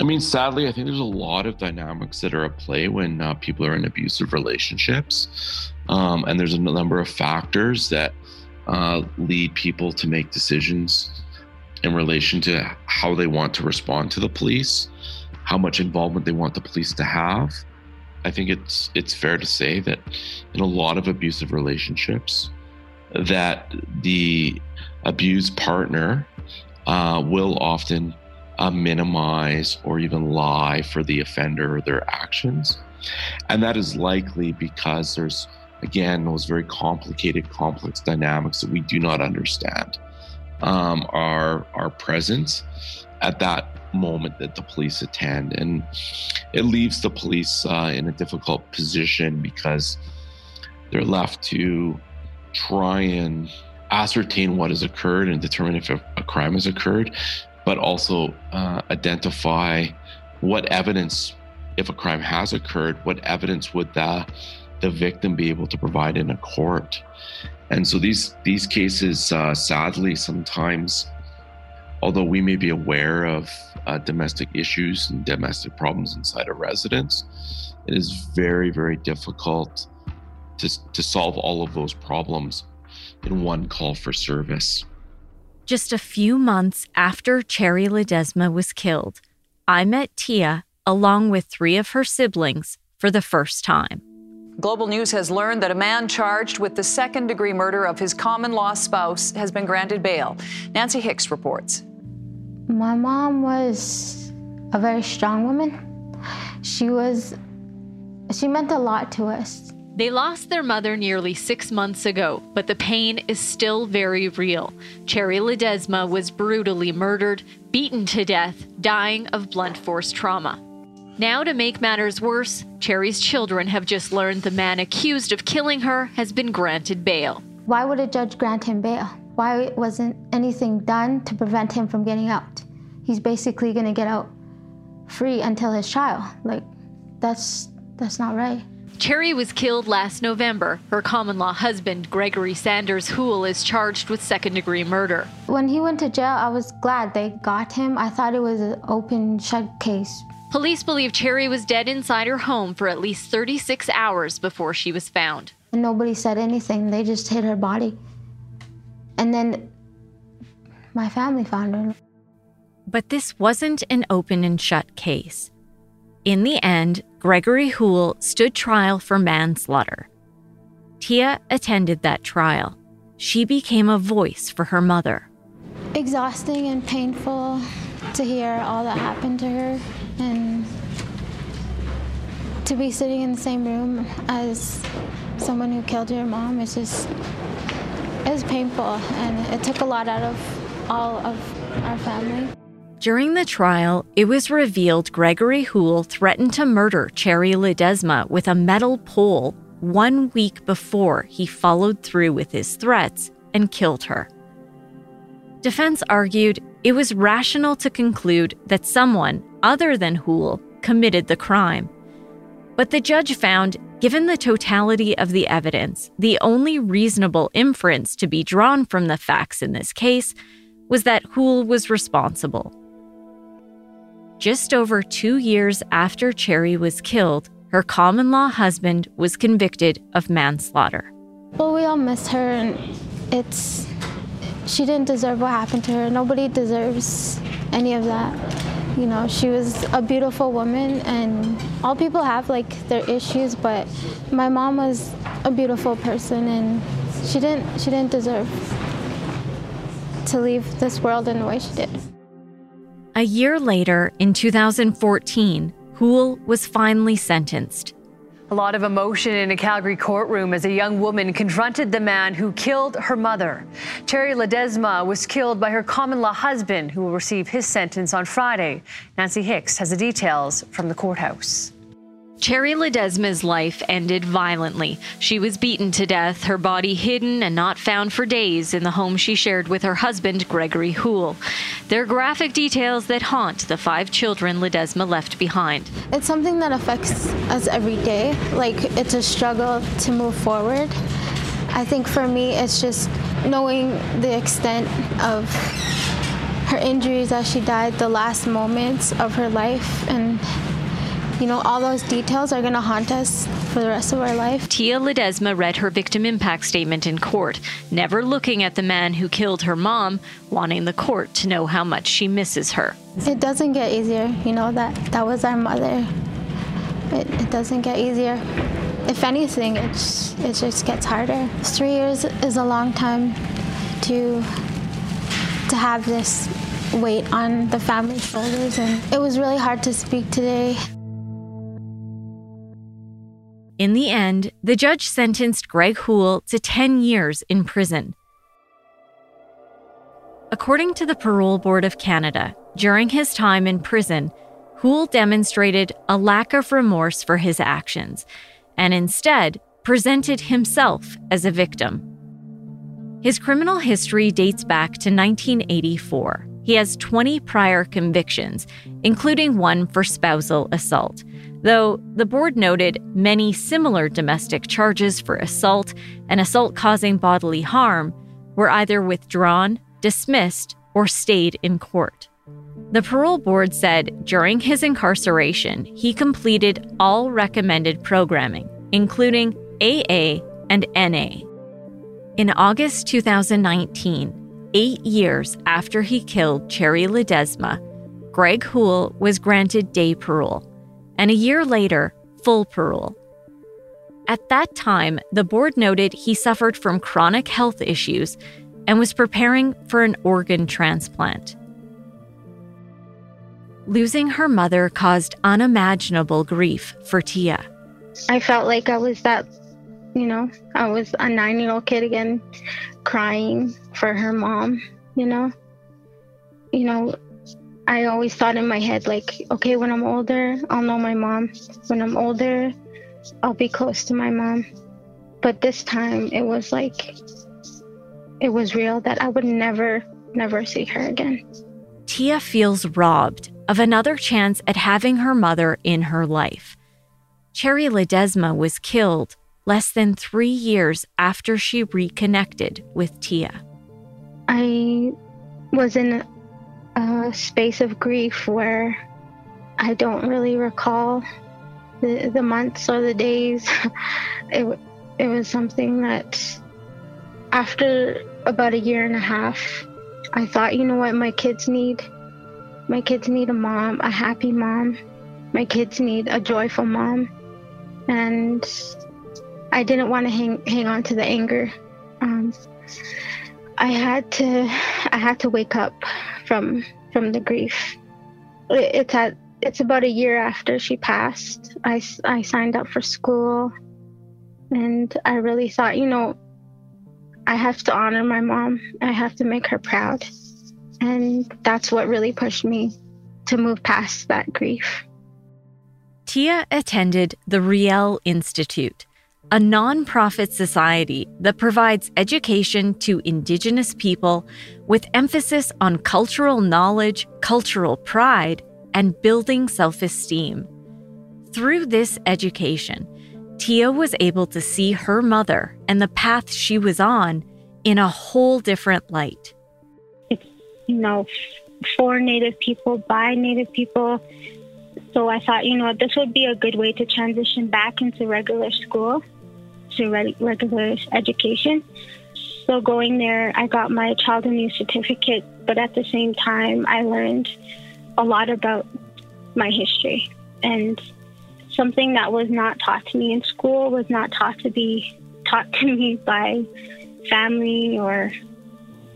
I mean, sadly, I think there's a lot of dynamics that are at play when uh, people are in abusive relationships, um, and there's a number of factors that uh, lead people to make decisions in relation to how they want to respond to the police, how much involvement they want the police to have. I think it's it's fair to say that in a lot of abusive relationships that the abused partner uh, will often uh, minimize or even lie for the offender or their actions. And that is likely because there's, again, those very complicated, complex dynamics that we do not understand um, are, are present at that moment that the police attend, and it leaves the police uh, in a difficult position because they're left to try and ascertain what has occurred and determine if a, a crime has occurred, but also uh, identify what evidence, if a crime has occurred, what evidence would the the victim be able to provide in a court. And so these these cases uh, sadly sometimes, although we may be aware of uh, domestic issues and domestic problems inside a residence, it is very, very difficult to, to solve all of those problems in one call for service. Just a few months after Cherry Ledesma was killed, I met Tia along with three of her siblings for the first time. Global News has learned that a man charged with the second-degree murder of his common-law spouse has been granted bail. Nancy Hixt reports. My mom was a very strong woman. She was, she meant a lot to us. They lost their mother nearly six months ago, but the pain is still very real. Cherry Ledesma was brutally murdered, beaten to death, dying of blunt force trauma. Now, to make matters worse, Cherry's children have just learned the man accused of killing her has been granted bail. Why would a judge grant him bail? Why wasn't anything done to prevent him from getting out? He's basically gonna get out free until his trial. Like, that's, that's not right. Cherry was killed last November. Her common-law husband, Gregory Sanders Houle, is charged with second-degree murder. When he went to jail, I was glad they got him. I thought it was an open-shut case. Police believe Cherry was dead inside her home for at least thirty-six hours before she was found. Nobody said anything. They just hid her body. And then my family found her. But this wasn't an open-and-shut case. In the end, Gregory Houle stood trial for manslaughter. Tia attended that trial. She became a voice for her mother. Exhausting and painful to hear all that happened to her, and to be sitting in the same room as someone who killed your mom is just, it's painful, and it took a lot out of all of our family. During the trial, it was revealed Gregory Houle threatened to murder Cherry Ledesma with a metal pole one week before he followed through with his threats and killed her. Defense argued it was rational to conclude that someone other than Houle committed the crime. But the judge found, given the totality of the evidence, the only reasonable inference to be drawn from the facts in this case was that Houle was responsible. Just over two years after Cherry was killed, her common-law husband was convicted of manslaughter. Well, we all miss her, and it's, she didn't deserve what happened to her. Nobody deserves any of that. You know, she was a beautiful woman, and all people have, like, their issues, but my mom was a beautiful person, and she didn't, she didn't deserve to leave this world in the way she did. A year later, in two thousand fourteen, Houle was finally sentenced. A lot of emotion in a Calgary courtroom as a young woman confronted the man who killed her mother. Cherry Ledesma was killed by her common-law husband, who will receive his sentence on Friday. Nancy Hixt has the details from the courthouse. Cherry Ledesma's life ended violently. She was beaten to death, her body hidden and not found for days in the home she shared with her husband, Gregory Houle. There are graphic details that haunt the five children Ledesma left behind. It's something that affects us every day. Like, it's a struggle to move forward. I think for me, it's just knowing the extent of her injuries as she died, the last moments of her life, and you know, all those details are going to haunt us for the rest of our life. Tia Ledesma read her victim impact statement in court, never looking at the man who killed her mom, wanting the court to know how much she misses her. It doesn't get easier, you know, that, that was our mother. It, it doesn't get easier. If anything, it just, it just gets harder. Three years is a long time to, to have this weight on the family's shoulders, and it was really hard to speak today. In the end, the judge sentenced Greg Houle to ten years in prison. According to the Parole Board of Canada, during his time in prison, Houle demonstrated a lack of remorse for his actions and instead presented himself as a victim. His criminal history dates back to nineteen eighty-four. He has twenty prior convictions, including one for spousal assault, though the board noted many similar domestic charges for assault and assault causing bodily harm were either withdrawn, dismissed, or stayed in court. The parole board said during his incarceration, he completed all recommended programming, including A A and N A. In August two thousand nineteen, eight years after he killed Cherry Ledesma, Greg Houle was granted day parole, and a year later, full parole. At that time, the board noted he suffered from chronic health issues and was preparing for an organ transplant. Losing her mother caused unimaginable grief for Tia. I felt like I was that, you know, I was a nine-year-old kid again, crying for her mom, you know? You know, I always thought in my head, like, okay, when I'm older, I'll know my mom. When I'm older, I'll be close to my mom. But this time it was like, it was real that I would never, never see her again. Tia feels robbed of another chance at having her mother in her life. Cherry Ledesma was killed less than three years after she reconnected with Tia. I was in a space of grief where I don't really recall the, the months or the days. It, it was something that after about a year and a half, I thought, you know what, my kids need, my kids need a mom, a happy mom. My kids need a joyful mom. And I didn't want to hang, hang on to the anger. Um, I had to, I had to wake up from, from the grief. It, it's at, it's about a year after she passed. I, I signed up for school and I really thought, you know, I have to honor my mom. I have to make her proud. And that's what really pushed me to move past that grief. Tia attended the Riel Institute, a nonprofit society that provides education to Indigenous people with emphasis on cultural knowledge, cultural pride, and building self-esteem. Through this education, Tia was able to see her mother and the path she was on in a whole different light. It's, you know, for Native people, by Native people. So I thought, you know, this would be a good way to transition back into regular school, to re- regular education. So going there, I got my child and youth certificate, but at the same time, I learned a lot about my history. And something that was not taught to me in school was not taught to be taught to me by family or,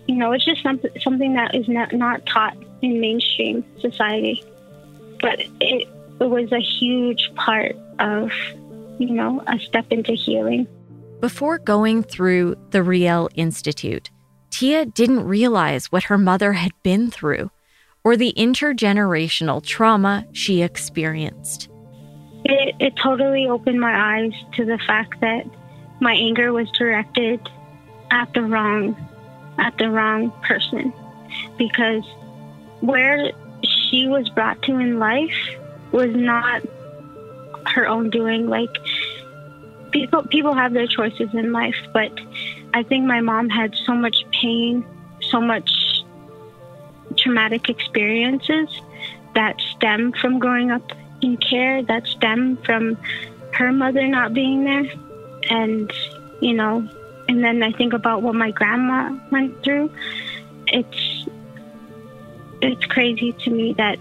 you know, it's just some, something that is not, not taught in mainstream society. But it, it was a huge part of, you know, a step into healing. Before going through the Riel Institute, Tia didn't realize what her mother had been through or the intergenerational trauma she experienced. It, it totally opened my eyes to the fact that my anger was directed at the wrong, at the wrong person. Because where she was brought to in life was not her own doing. Like, people people have their choices in life, but I think my mom had so much pain, so much traumatic experiences that stem from growing up in care, that stem from her mother not being there. And, you know, and then I think about what my grandma went through. It's It's crazy to me that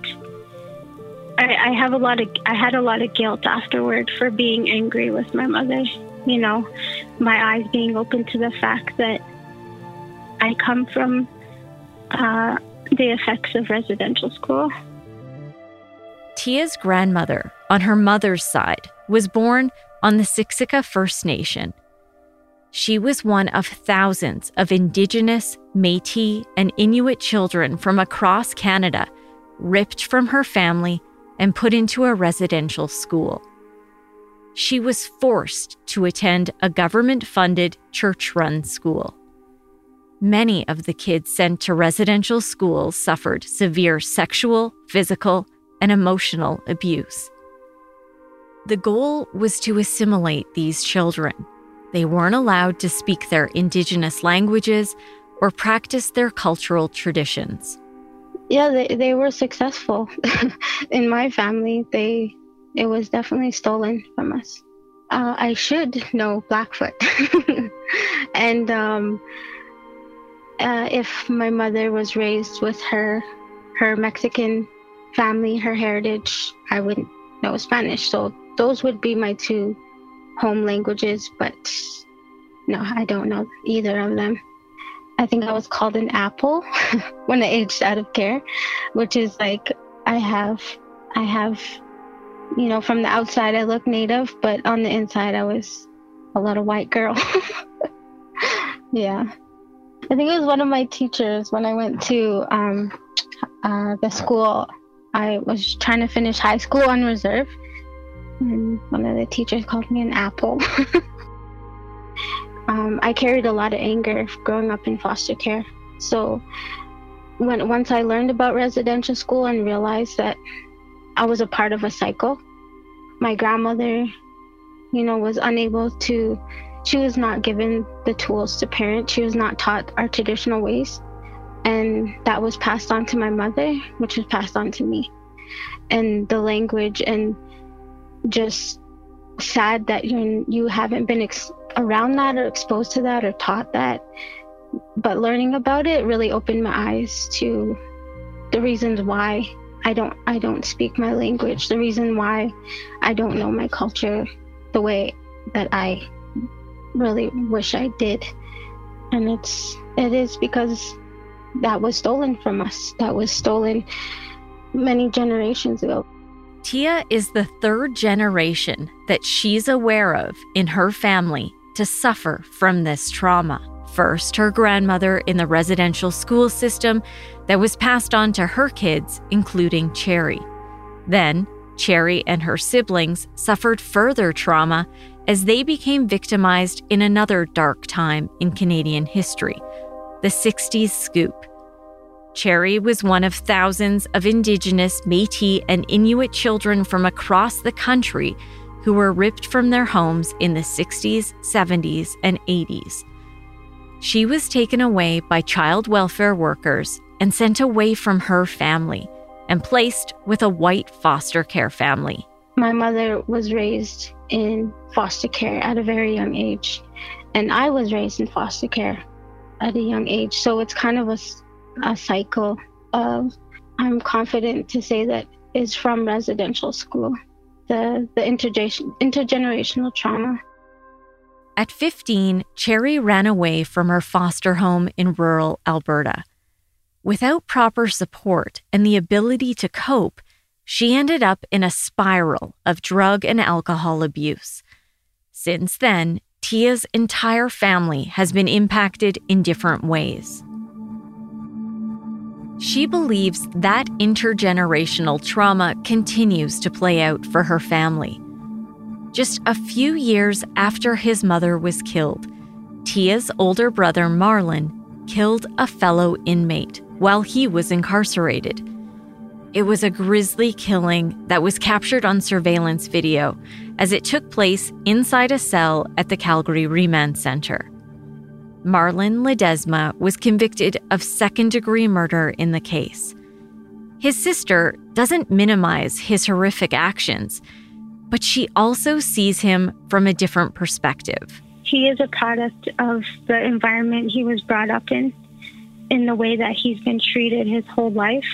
I, I have a lot of, I had a lot of guilt afterward for being angry with my mother. You know, my eyes being open to the fact that I come from uh, the effects of residential school. Tia's grandmother, on her mother's side, was born on the Siksika First Nation. She was one of thousands of Indigenous, Métis, and Inuit children from across Canada, ripped from her family and put into a residential school. She was forced to attend a government-funded, church-run school. Many of the kids sent to residential schools suffered severe sexual, physical, and emotional abuse. The goal was to assimilate these children. They weren't allowed to speak their Indigenous languages or practice their cultural traditions. Yeah, they, they were successful. In my family, they it was definitely stolen from us. Uh, I should know Blackfoot. And um, uh, if my mother was raised with her, her Mexican family, her heritage, I wouldn't know Spanish. So those would be my two home languages, but no, I don't know either of them. I think I was called an apple when I aged out of care, which is like, I have, I have, you know, from the outside I look Native, but on the inside I was a little white girl. Yeah. I think it was one of my teachers when I went to um, uh, the school. I was trying to finish high school on reserve, and one of the teachers called me an apple. um, I carried a lot of anger growing up in foster care. So when once I learned about residential school and realized that I was a part of a cycle, my grandmother, you know, was unable to, she was not given the tools to parent. She was not taught our traditional ways. And that was passed on to my mother, which was passed on to me. And the language, and just sad that you you haven't been ex around that or exposed to that or taught that. But learning about it really opened my eyes to the reasons why I don't I don't speak my language, the reason why I don't know my culture the way that I really wish I did. And it's it is because that was stolen from us. That was stolen many generations ago. Tia is the third generation that she's aware of in her family to suffer from this trauma. First, her grandmother in the residential school system that was passed on to her kids, including Cherry. Then, Cherry and her siblings suffered further trauma as they became victimized in another dark time in Canadian history, the sixties scoop. Cherry was one of thousands of Indigenous, Métis, and Inuit children from across the country who were ripped from their homes in the sixties, seventies, and eighties. She was taken away by child welfare workers and sent away from her family and placed with a white foster care family. My mother was raised in foster care at a very young age, and I was raised in foster care at a young age. So it's kind of a, a cycle of, I'm confident to say that is from residential school, the, the intergener- intergenerational trauma. At fifteen, Cherry ran away from her foster home in rural Alberta. Without proper support and the ability to cope, she ended up in a spiral of drug and alcohol abuse. Since then, Tia's entire family has been impacted in different ways. She believes that intergenerational trauma continues to play out for her family. Just a few years after his mother was killed, Tia's older brother Marlon killed a fellow inmate while he was incarcerated. It was a grisly killing that was captured on surveillance video as it took place inside a cell at the Calgary Remand Center. Marlon Ledesma was convicted of second-degree murder in the case. His sister doesn't minimize his horrific actions, but she also sees him from a different perspective. He is a product of the environment he was brought up in, in the way that he's been treated his whole life.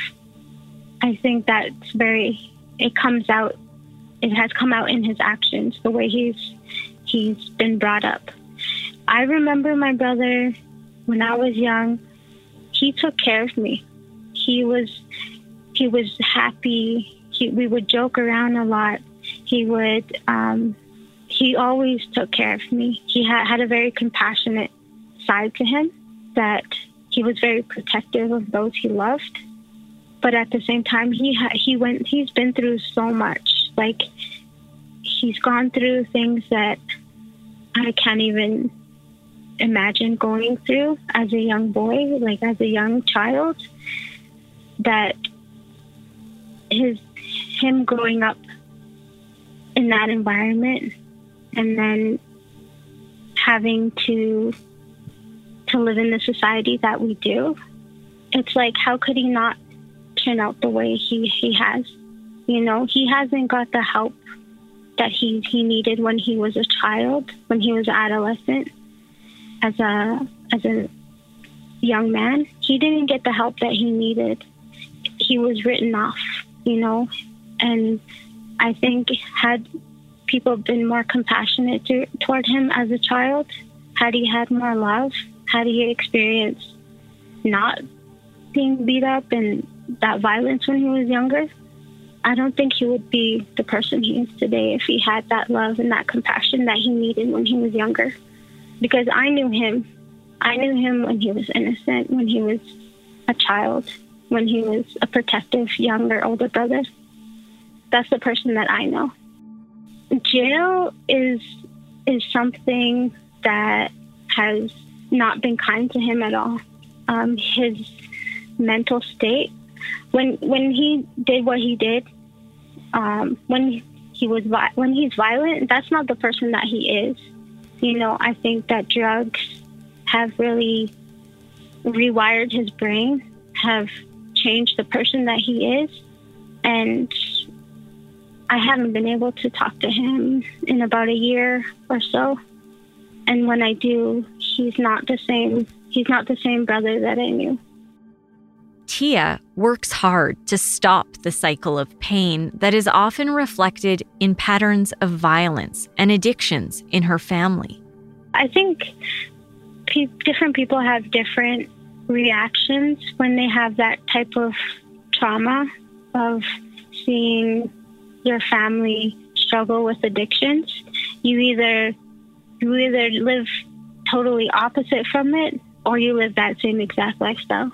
I think that's very, it comes out, it has come out in his actions, the way he's he's been brought up. I remember my brother, when I was young, he took care of me. He was, he was happy. He, we would joke around a lot. He would, um, he always took care of me. He had, had a very compassionate side to him, that he was very protective of those he loved. But at the same time, he ha he went. He's been through so much. Like, he's gone through things that I can't even imagine going through as a young boy, like as a young child. That his him growing up in that environment, and then having to to live in the society that we do. It's like, how could he not turn out the way he, he has? You know, he hasn't got the help that he, he needed when he was a child, when he was an adolescent, as a as a young man. He didn't get the help that he needed. He was written off, you know, and I think had people been more compassionate to, toward him as a child, had he had more love, had he experienced not being beat up and that violence when he was younger, I don't think he would be the person he is today if he had that love and that compassion that he needed when he was younger. Because I knew him. I knew him when he was innocent, when he was a child. when he was a protective younger, older brother. That's the person that I know. Jail is is something that has not been kind to him at all. Um, his mental state, when when he did what he did, um, when he was when he's violent, that's not the person that he is. You know, I think that drugs have really rewired his brain, have changed the person that he is, and I haven't been able to talk to him in about a year or so. And when I do, he's not the same. He's not the same brother that I knew. Tia works hard to stop the cycle of pain that is often reflected in patterns of violence and addictions in her family. I think pe- different people have different reactions when they have that type of trauma of seeing your family struggle with addictions. You either you either live totally opposite from it, or you live that same exact lifestyle.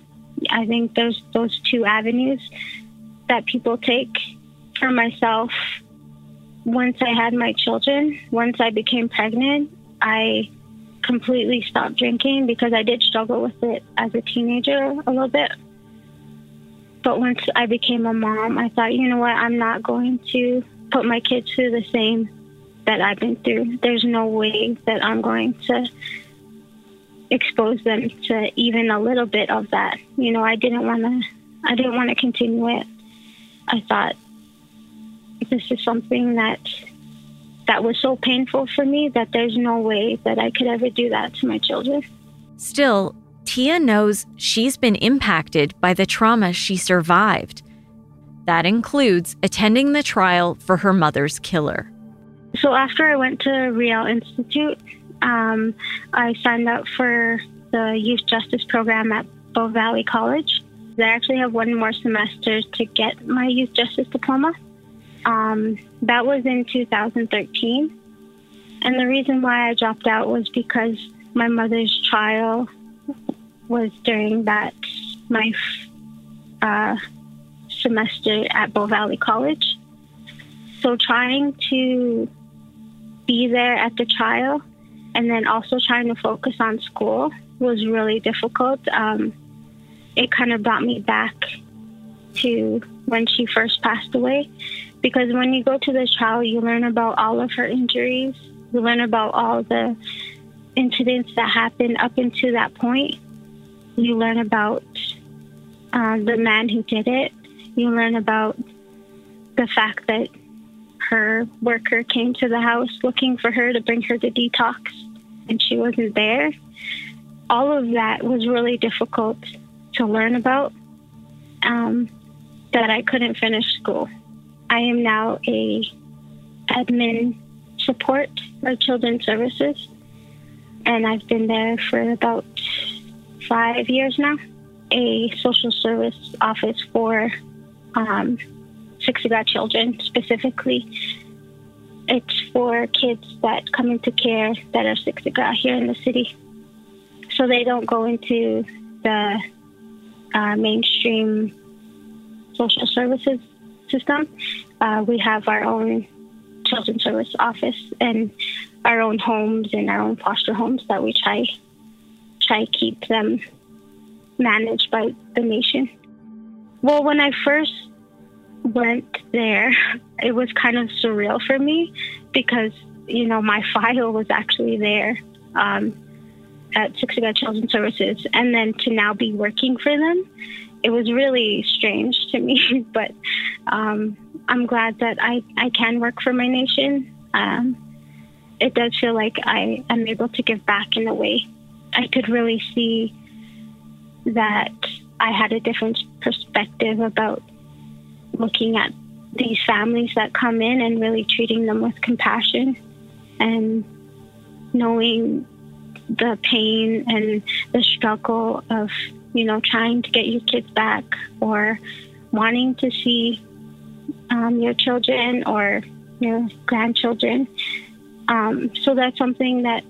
I think there's those two avenues that people take. For myself, once I had my children, once I became pregnant, I completely stopped drinking because I did struggle with it as a teenager a little bit. But once I became a mom, I thought, you know what, I'm not going to put my kids through the same that I've been through. There's no way that I'm going to expose them to even a little bit of that. You know, I didn't want to, I didn't want to continue it. I thought this is something that, that was so painful for me that there's no way that I could ever do that to my children. Still, Tia knows she's been impacted by the trauma she survived. That includes attending the trial for her mother's killer. So after I went to Riel Institute, um, I signed up for the Youth Justice Program at Bow Valley College. I actually have one more semester to get my Youth Justice Diploma. Um, that was in two thousand thirteen. And the reason why I dropped out was because my mother's trial was during that, my uh, semester at Bow Valley College. So trying to be there at the trial and then also trying to focus on school was really difficult. Um, it kind of brought me back to when she first passed away, because when you go to the trial, you learn about all of her injuries. You learn about all the incidents that happened up until that point. You learn about uh, the man who did it. You learn about the fact that her worker came to the house looking for her to bring her to detox, and she wasn't there. All of that was really difficult to learn about, um, that I couldn't finish school. I am now a admin support for Children's Services, and I've been there for about five years now, a social service office for um, Siksika children specifically. It's for kids that come into care that are Siksika here in the city. So they don't go into the uh, mainstream social services system. Uh, we have our own children's service office and our own homes and our own foster homes that we try try keep them managed by the nation. Well, when I first went there, it was kind of surreal for me because, you know, my file was actually there um, at Siksika Children's Services, and then to now be working for them, it was really strange to me. But um, I'm glad that I, I can work for my nation. Um, it does feel like I am able to give back in a way. I could really see that I had a different perspective about looking at these families that come in and really treating them with compassion and knowing the pain and the struggle of, you know, trying to get your kids back or wanting to see um, your children or your grandchildren. Um, so that's something that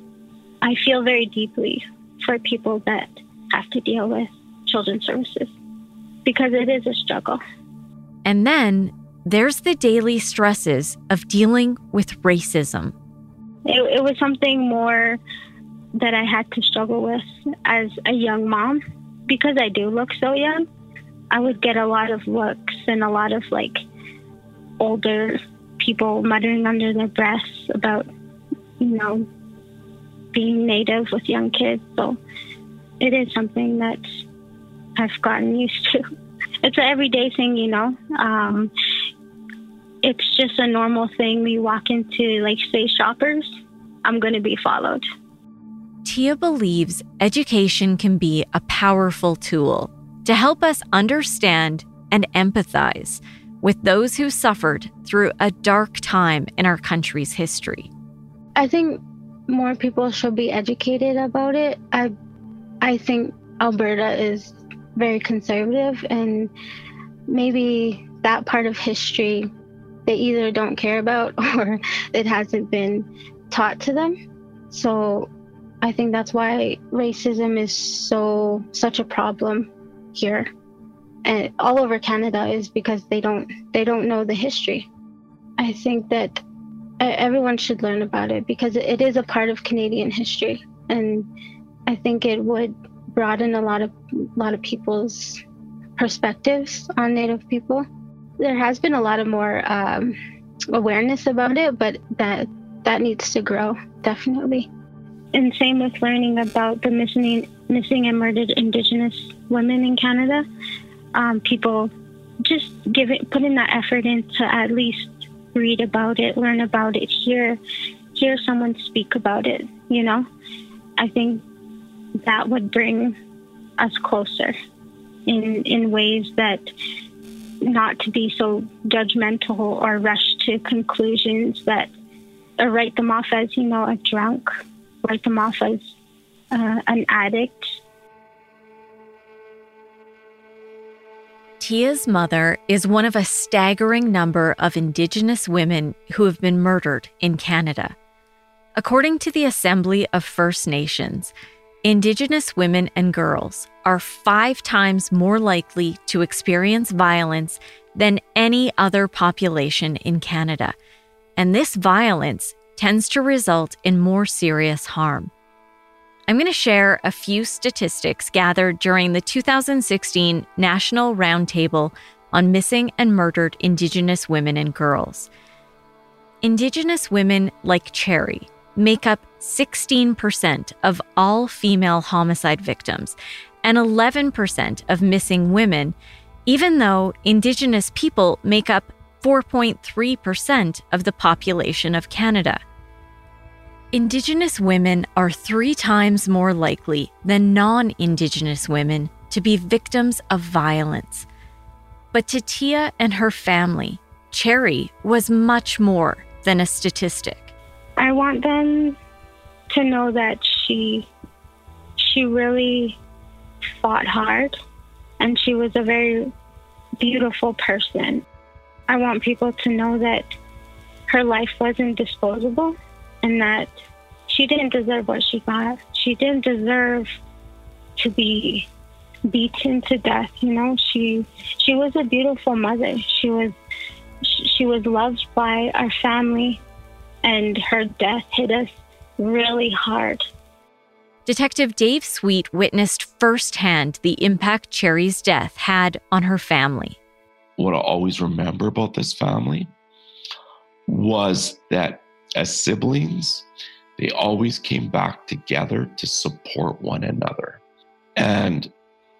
I feel very deeply for people that have to deal with children's services. because it is a struggle. And then there's the daily stresses of dealing with racism. It, it was something more that I had to struggle with as a young mom. Because I do look so young, I would get a lot of looks and a lot of, like, older people muttering under their breaths about, you know, being Native with young kids. So it is something that I've gotten used to. It's an everyday thing, you know. Um, it's just a normal thing. We walk into, like, say, Shoppers, I'm going to be followed. Tia believes education can be a powerful tool to help us understand and empathize with those who suffered through a dark time in our country's history. I think more people should be educated about it. I, I think Alberta is very conservative, and maybe that part of history they either don't care about or it hasn't been taught to them. So I think that's why racism is so such a problem here and all over Canada, is because they don't they don't know the history. I think that everyone should learn about it because it is a part of Canadian history, and I think it would broaden a lot of a lot of people's perspectives on Native people. There has been a lot of more um, awareness about it, but that that needs to grow, definitely. And same with learning about the missing, missing and murdered Indigenous women in Canada. Um, people just give it, put in that effort in to at least read about it, learn about it, hear, hear someone speak about it, you know? I think that would bring us closer in, in ways that not to be so judgmental or rush to conclusions that or write them off as, you know, a drunk, write them off as uh, an addict. Tia's mother is one of a staggering number of Indigenous women who have been murdered in Canada. According to the Assembly of First Nations, Indigenous women and girls are five times more likely to experience violence than any other population in Canada. And this violence tends to result in more serious harm. I'm going to share a few statistics gathered during the two thousand sixteen National Roundtable on Missing and Murdered Indigenous Women and Girls. Indigenous women like Cherry make up sixteen percent of all female homicide victims and eleven percent of missing women, even though Indigenous people make up four point three percent of the population of Canada. Indigenous women are three times more likely than non-Indigenous women to be victims of violence. But to Tia and her family, Cherry was much more than a statistic. I want them to know that she, she really fought hard, and she was a very beautiful person. I want people to know that her life wasn't disposable and that she didn't deserve what she got. She didn't deserve to be beaten to death, you know. She she was a beautiful mother. She was she was loved by our family, and her death hit us really hard. Detective Dave Sweet witnessed firsthand the impact Cherry's death had on her family. What I always remember about this family was that as siblings, they always came back together to support one another. And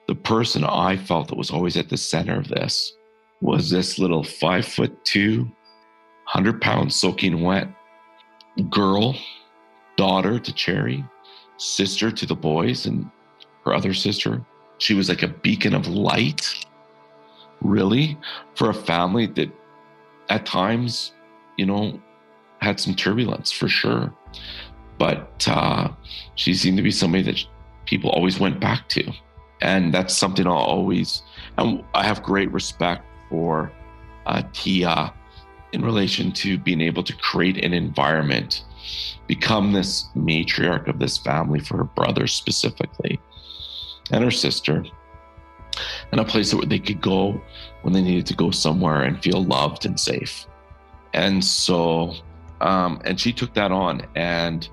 the person I felt that was always at the center of this was this little five foot two, one hundred pound soaking wet girl, daughter to Cherry, sister to the boys and her other sister. She was like a beacon of light, really, for a family that at times, you know, had some turbulence for sure. But uh, she seemed to be somebody that people always went back to. And that's something I'll always, and I have great respect for uh, Tia in relation to being able to create an environment, become this matriarch of this family for her brother specifically and her sister. and a place where they could go when they needed to go somewhere and feel loved and safe. And so, um, and she took that on. And,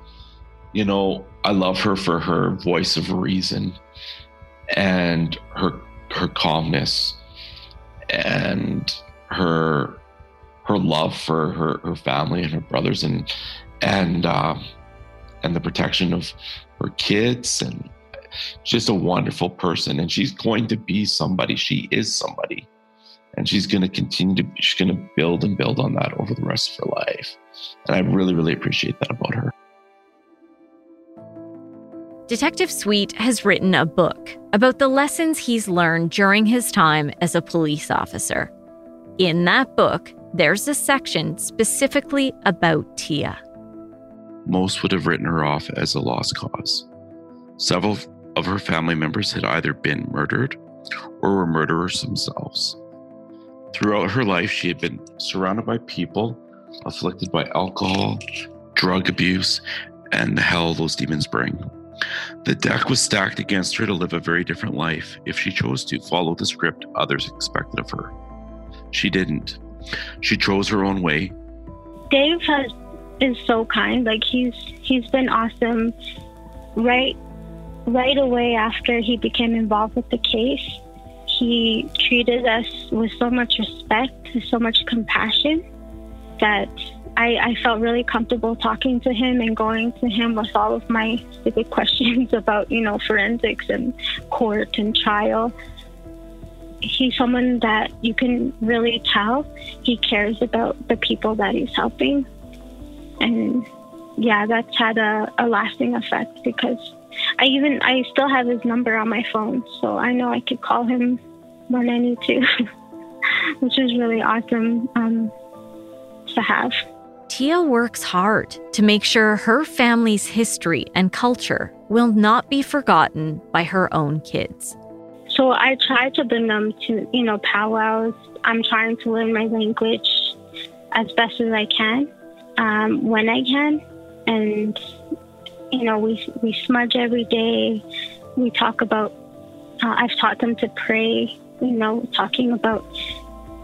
you know, I love her for her voice of reason and her her calmness and her her love for her, her family and her brothers and and uh, and the protection of her kids, and just a wonderful person. And she's going to be somebody. She is somebody, and she's going to continue to. She's going to build and build on that over the rest of her life. And I really, really appreciate that about her. Detective Sweet has written a book about the lessons he's learned during his time as a police officer. In that book, there's a section specifically about Tia. Most would have written her off as a lost cause. Several of her family members had either been murdered or were murderers themselves. Throughout her life, she had been surrounded by people afflicted by alcohol, drug abuse, and the hell those demons bring. The deck was stacked against her to live a very different life if she chose to follow the script others expected of her. She didn't. She chose her own way. Dave has, is so kind. Like, he's he's been awesome right right away after he became involved with the case. He treated us with so much respect, with so much compassion, that I, I felt really comfortable talking to him and going to him with all of my stupid questions about, you know, forensics and court and trial. He's someone that you can really tell he cares about the people that he's helping. And yeah, that's had a, a lasting effect, because I even, I still have his number on my phone, so I know I could call him when I need to, which is really awesome um, to have. Tia works hard to make sure her family's history and culture will not be forgotten by her own kids. So I try to bring them to, you know, powwows. I'm trying to learn my language as best as I can, um, when I can. And, you know, we we smudge every day. We talk about, uh, I've taught them to pray, you know, talking about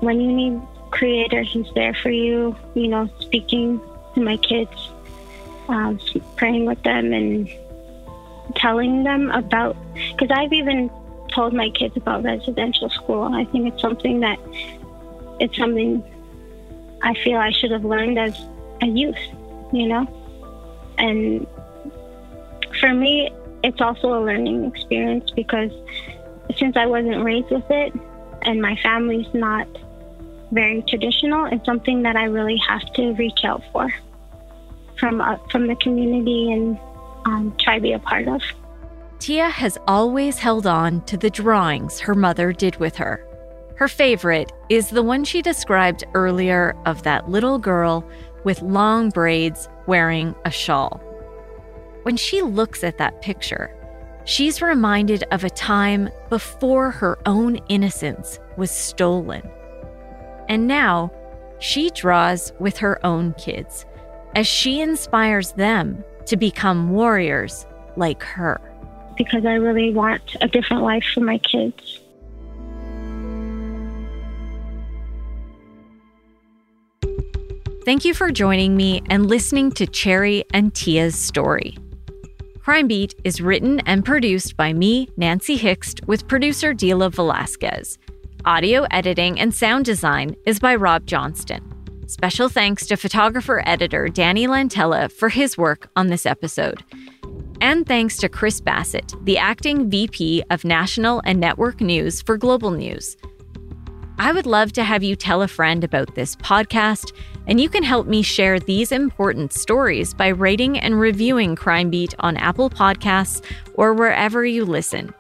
when you need Creator, He's there for you, you know, speaking to my kids, um, praying with them and telling them about, because I've even told my kids about residential school. I think it's something that, it's something I feel I should have learned as a youth, you know? And for me, it's also a learning experience, because since I wasn't raised with it and my family's not very traditional, it's something that I really have to reach out for from, uh, from the community and um, try to be a part of. Tia has always held on to the drawings her mother did with her. Her favorite is the one she described earlier of that little girl with long braids wearing a shawl. When she looks at that picture, she's reminded of a time before her own innocence was stolen. And now she draws with her own kids as she inspires them to become warriors like her. Because I really want a different life for my kids. Thank you for joining me and listening to Cherry and Tia's story. Crime Beat is written and produced by me, Nancy Hixt, with producer Dila Velasquez. Audio editing and sound design is by Rob Johnston. Special thanks to photographer-editor Danny Lantella for his work on this episode. And thanks to Chris Bassett, the acting V P of National and Network News for Global News. I would love to have you tell a friend about this podcast, and you can help me share these important stories by rating and reviewing Crime Beat on Apple Podcasts or wherever you listen.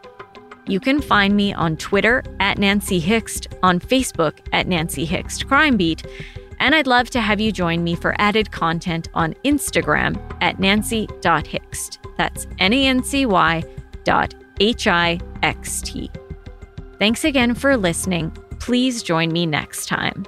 You can find me on Twitter at Nancy Hixt, on Facebook at Nancy Hixt Crime Beat, and I'd love to have you join me for added content on Instagram at nancy dot hixt. That's N A N C Y dot H I X T. Thanks again for listening. Please join me next time.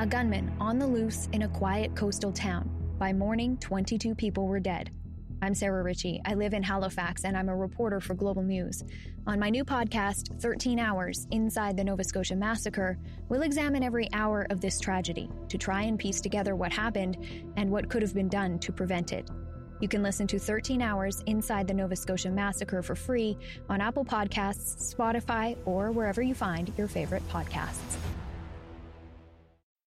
A gunman on the loose in a quiet coastal town. By morning, twenty-two people were dead. I'm Sarah Ritchie. I live in Halifax, and I'm a reporter for Global News. On my new podcast, thirteen hours Inside the Nova Scotia Massacre, we'll examine every hour of this tragedy to try and piece together what happened and what could have been done to prevent it. You can listen to thirteen hours Inside the Nova Scotia Massacre for free on Apple Podcasts, Spotify, or wherever you find your favorite podcasts.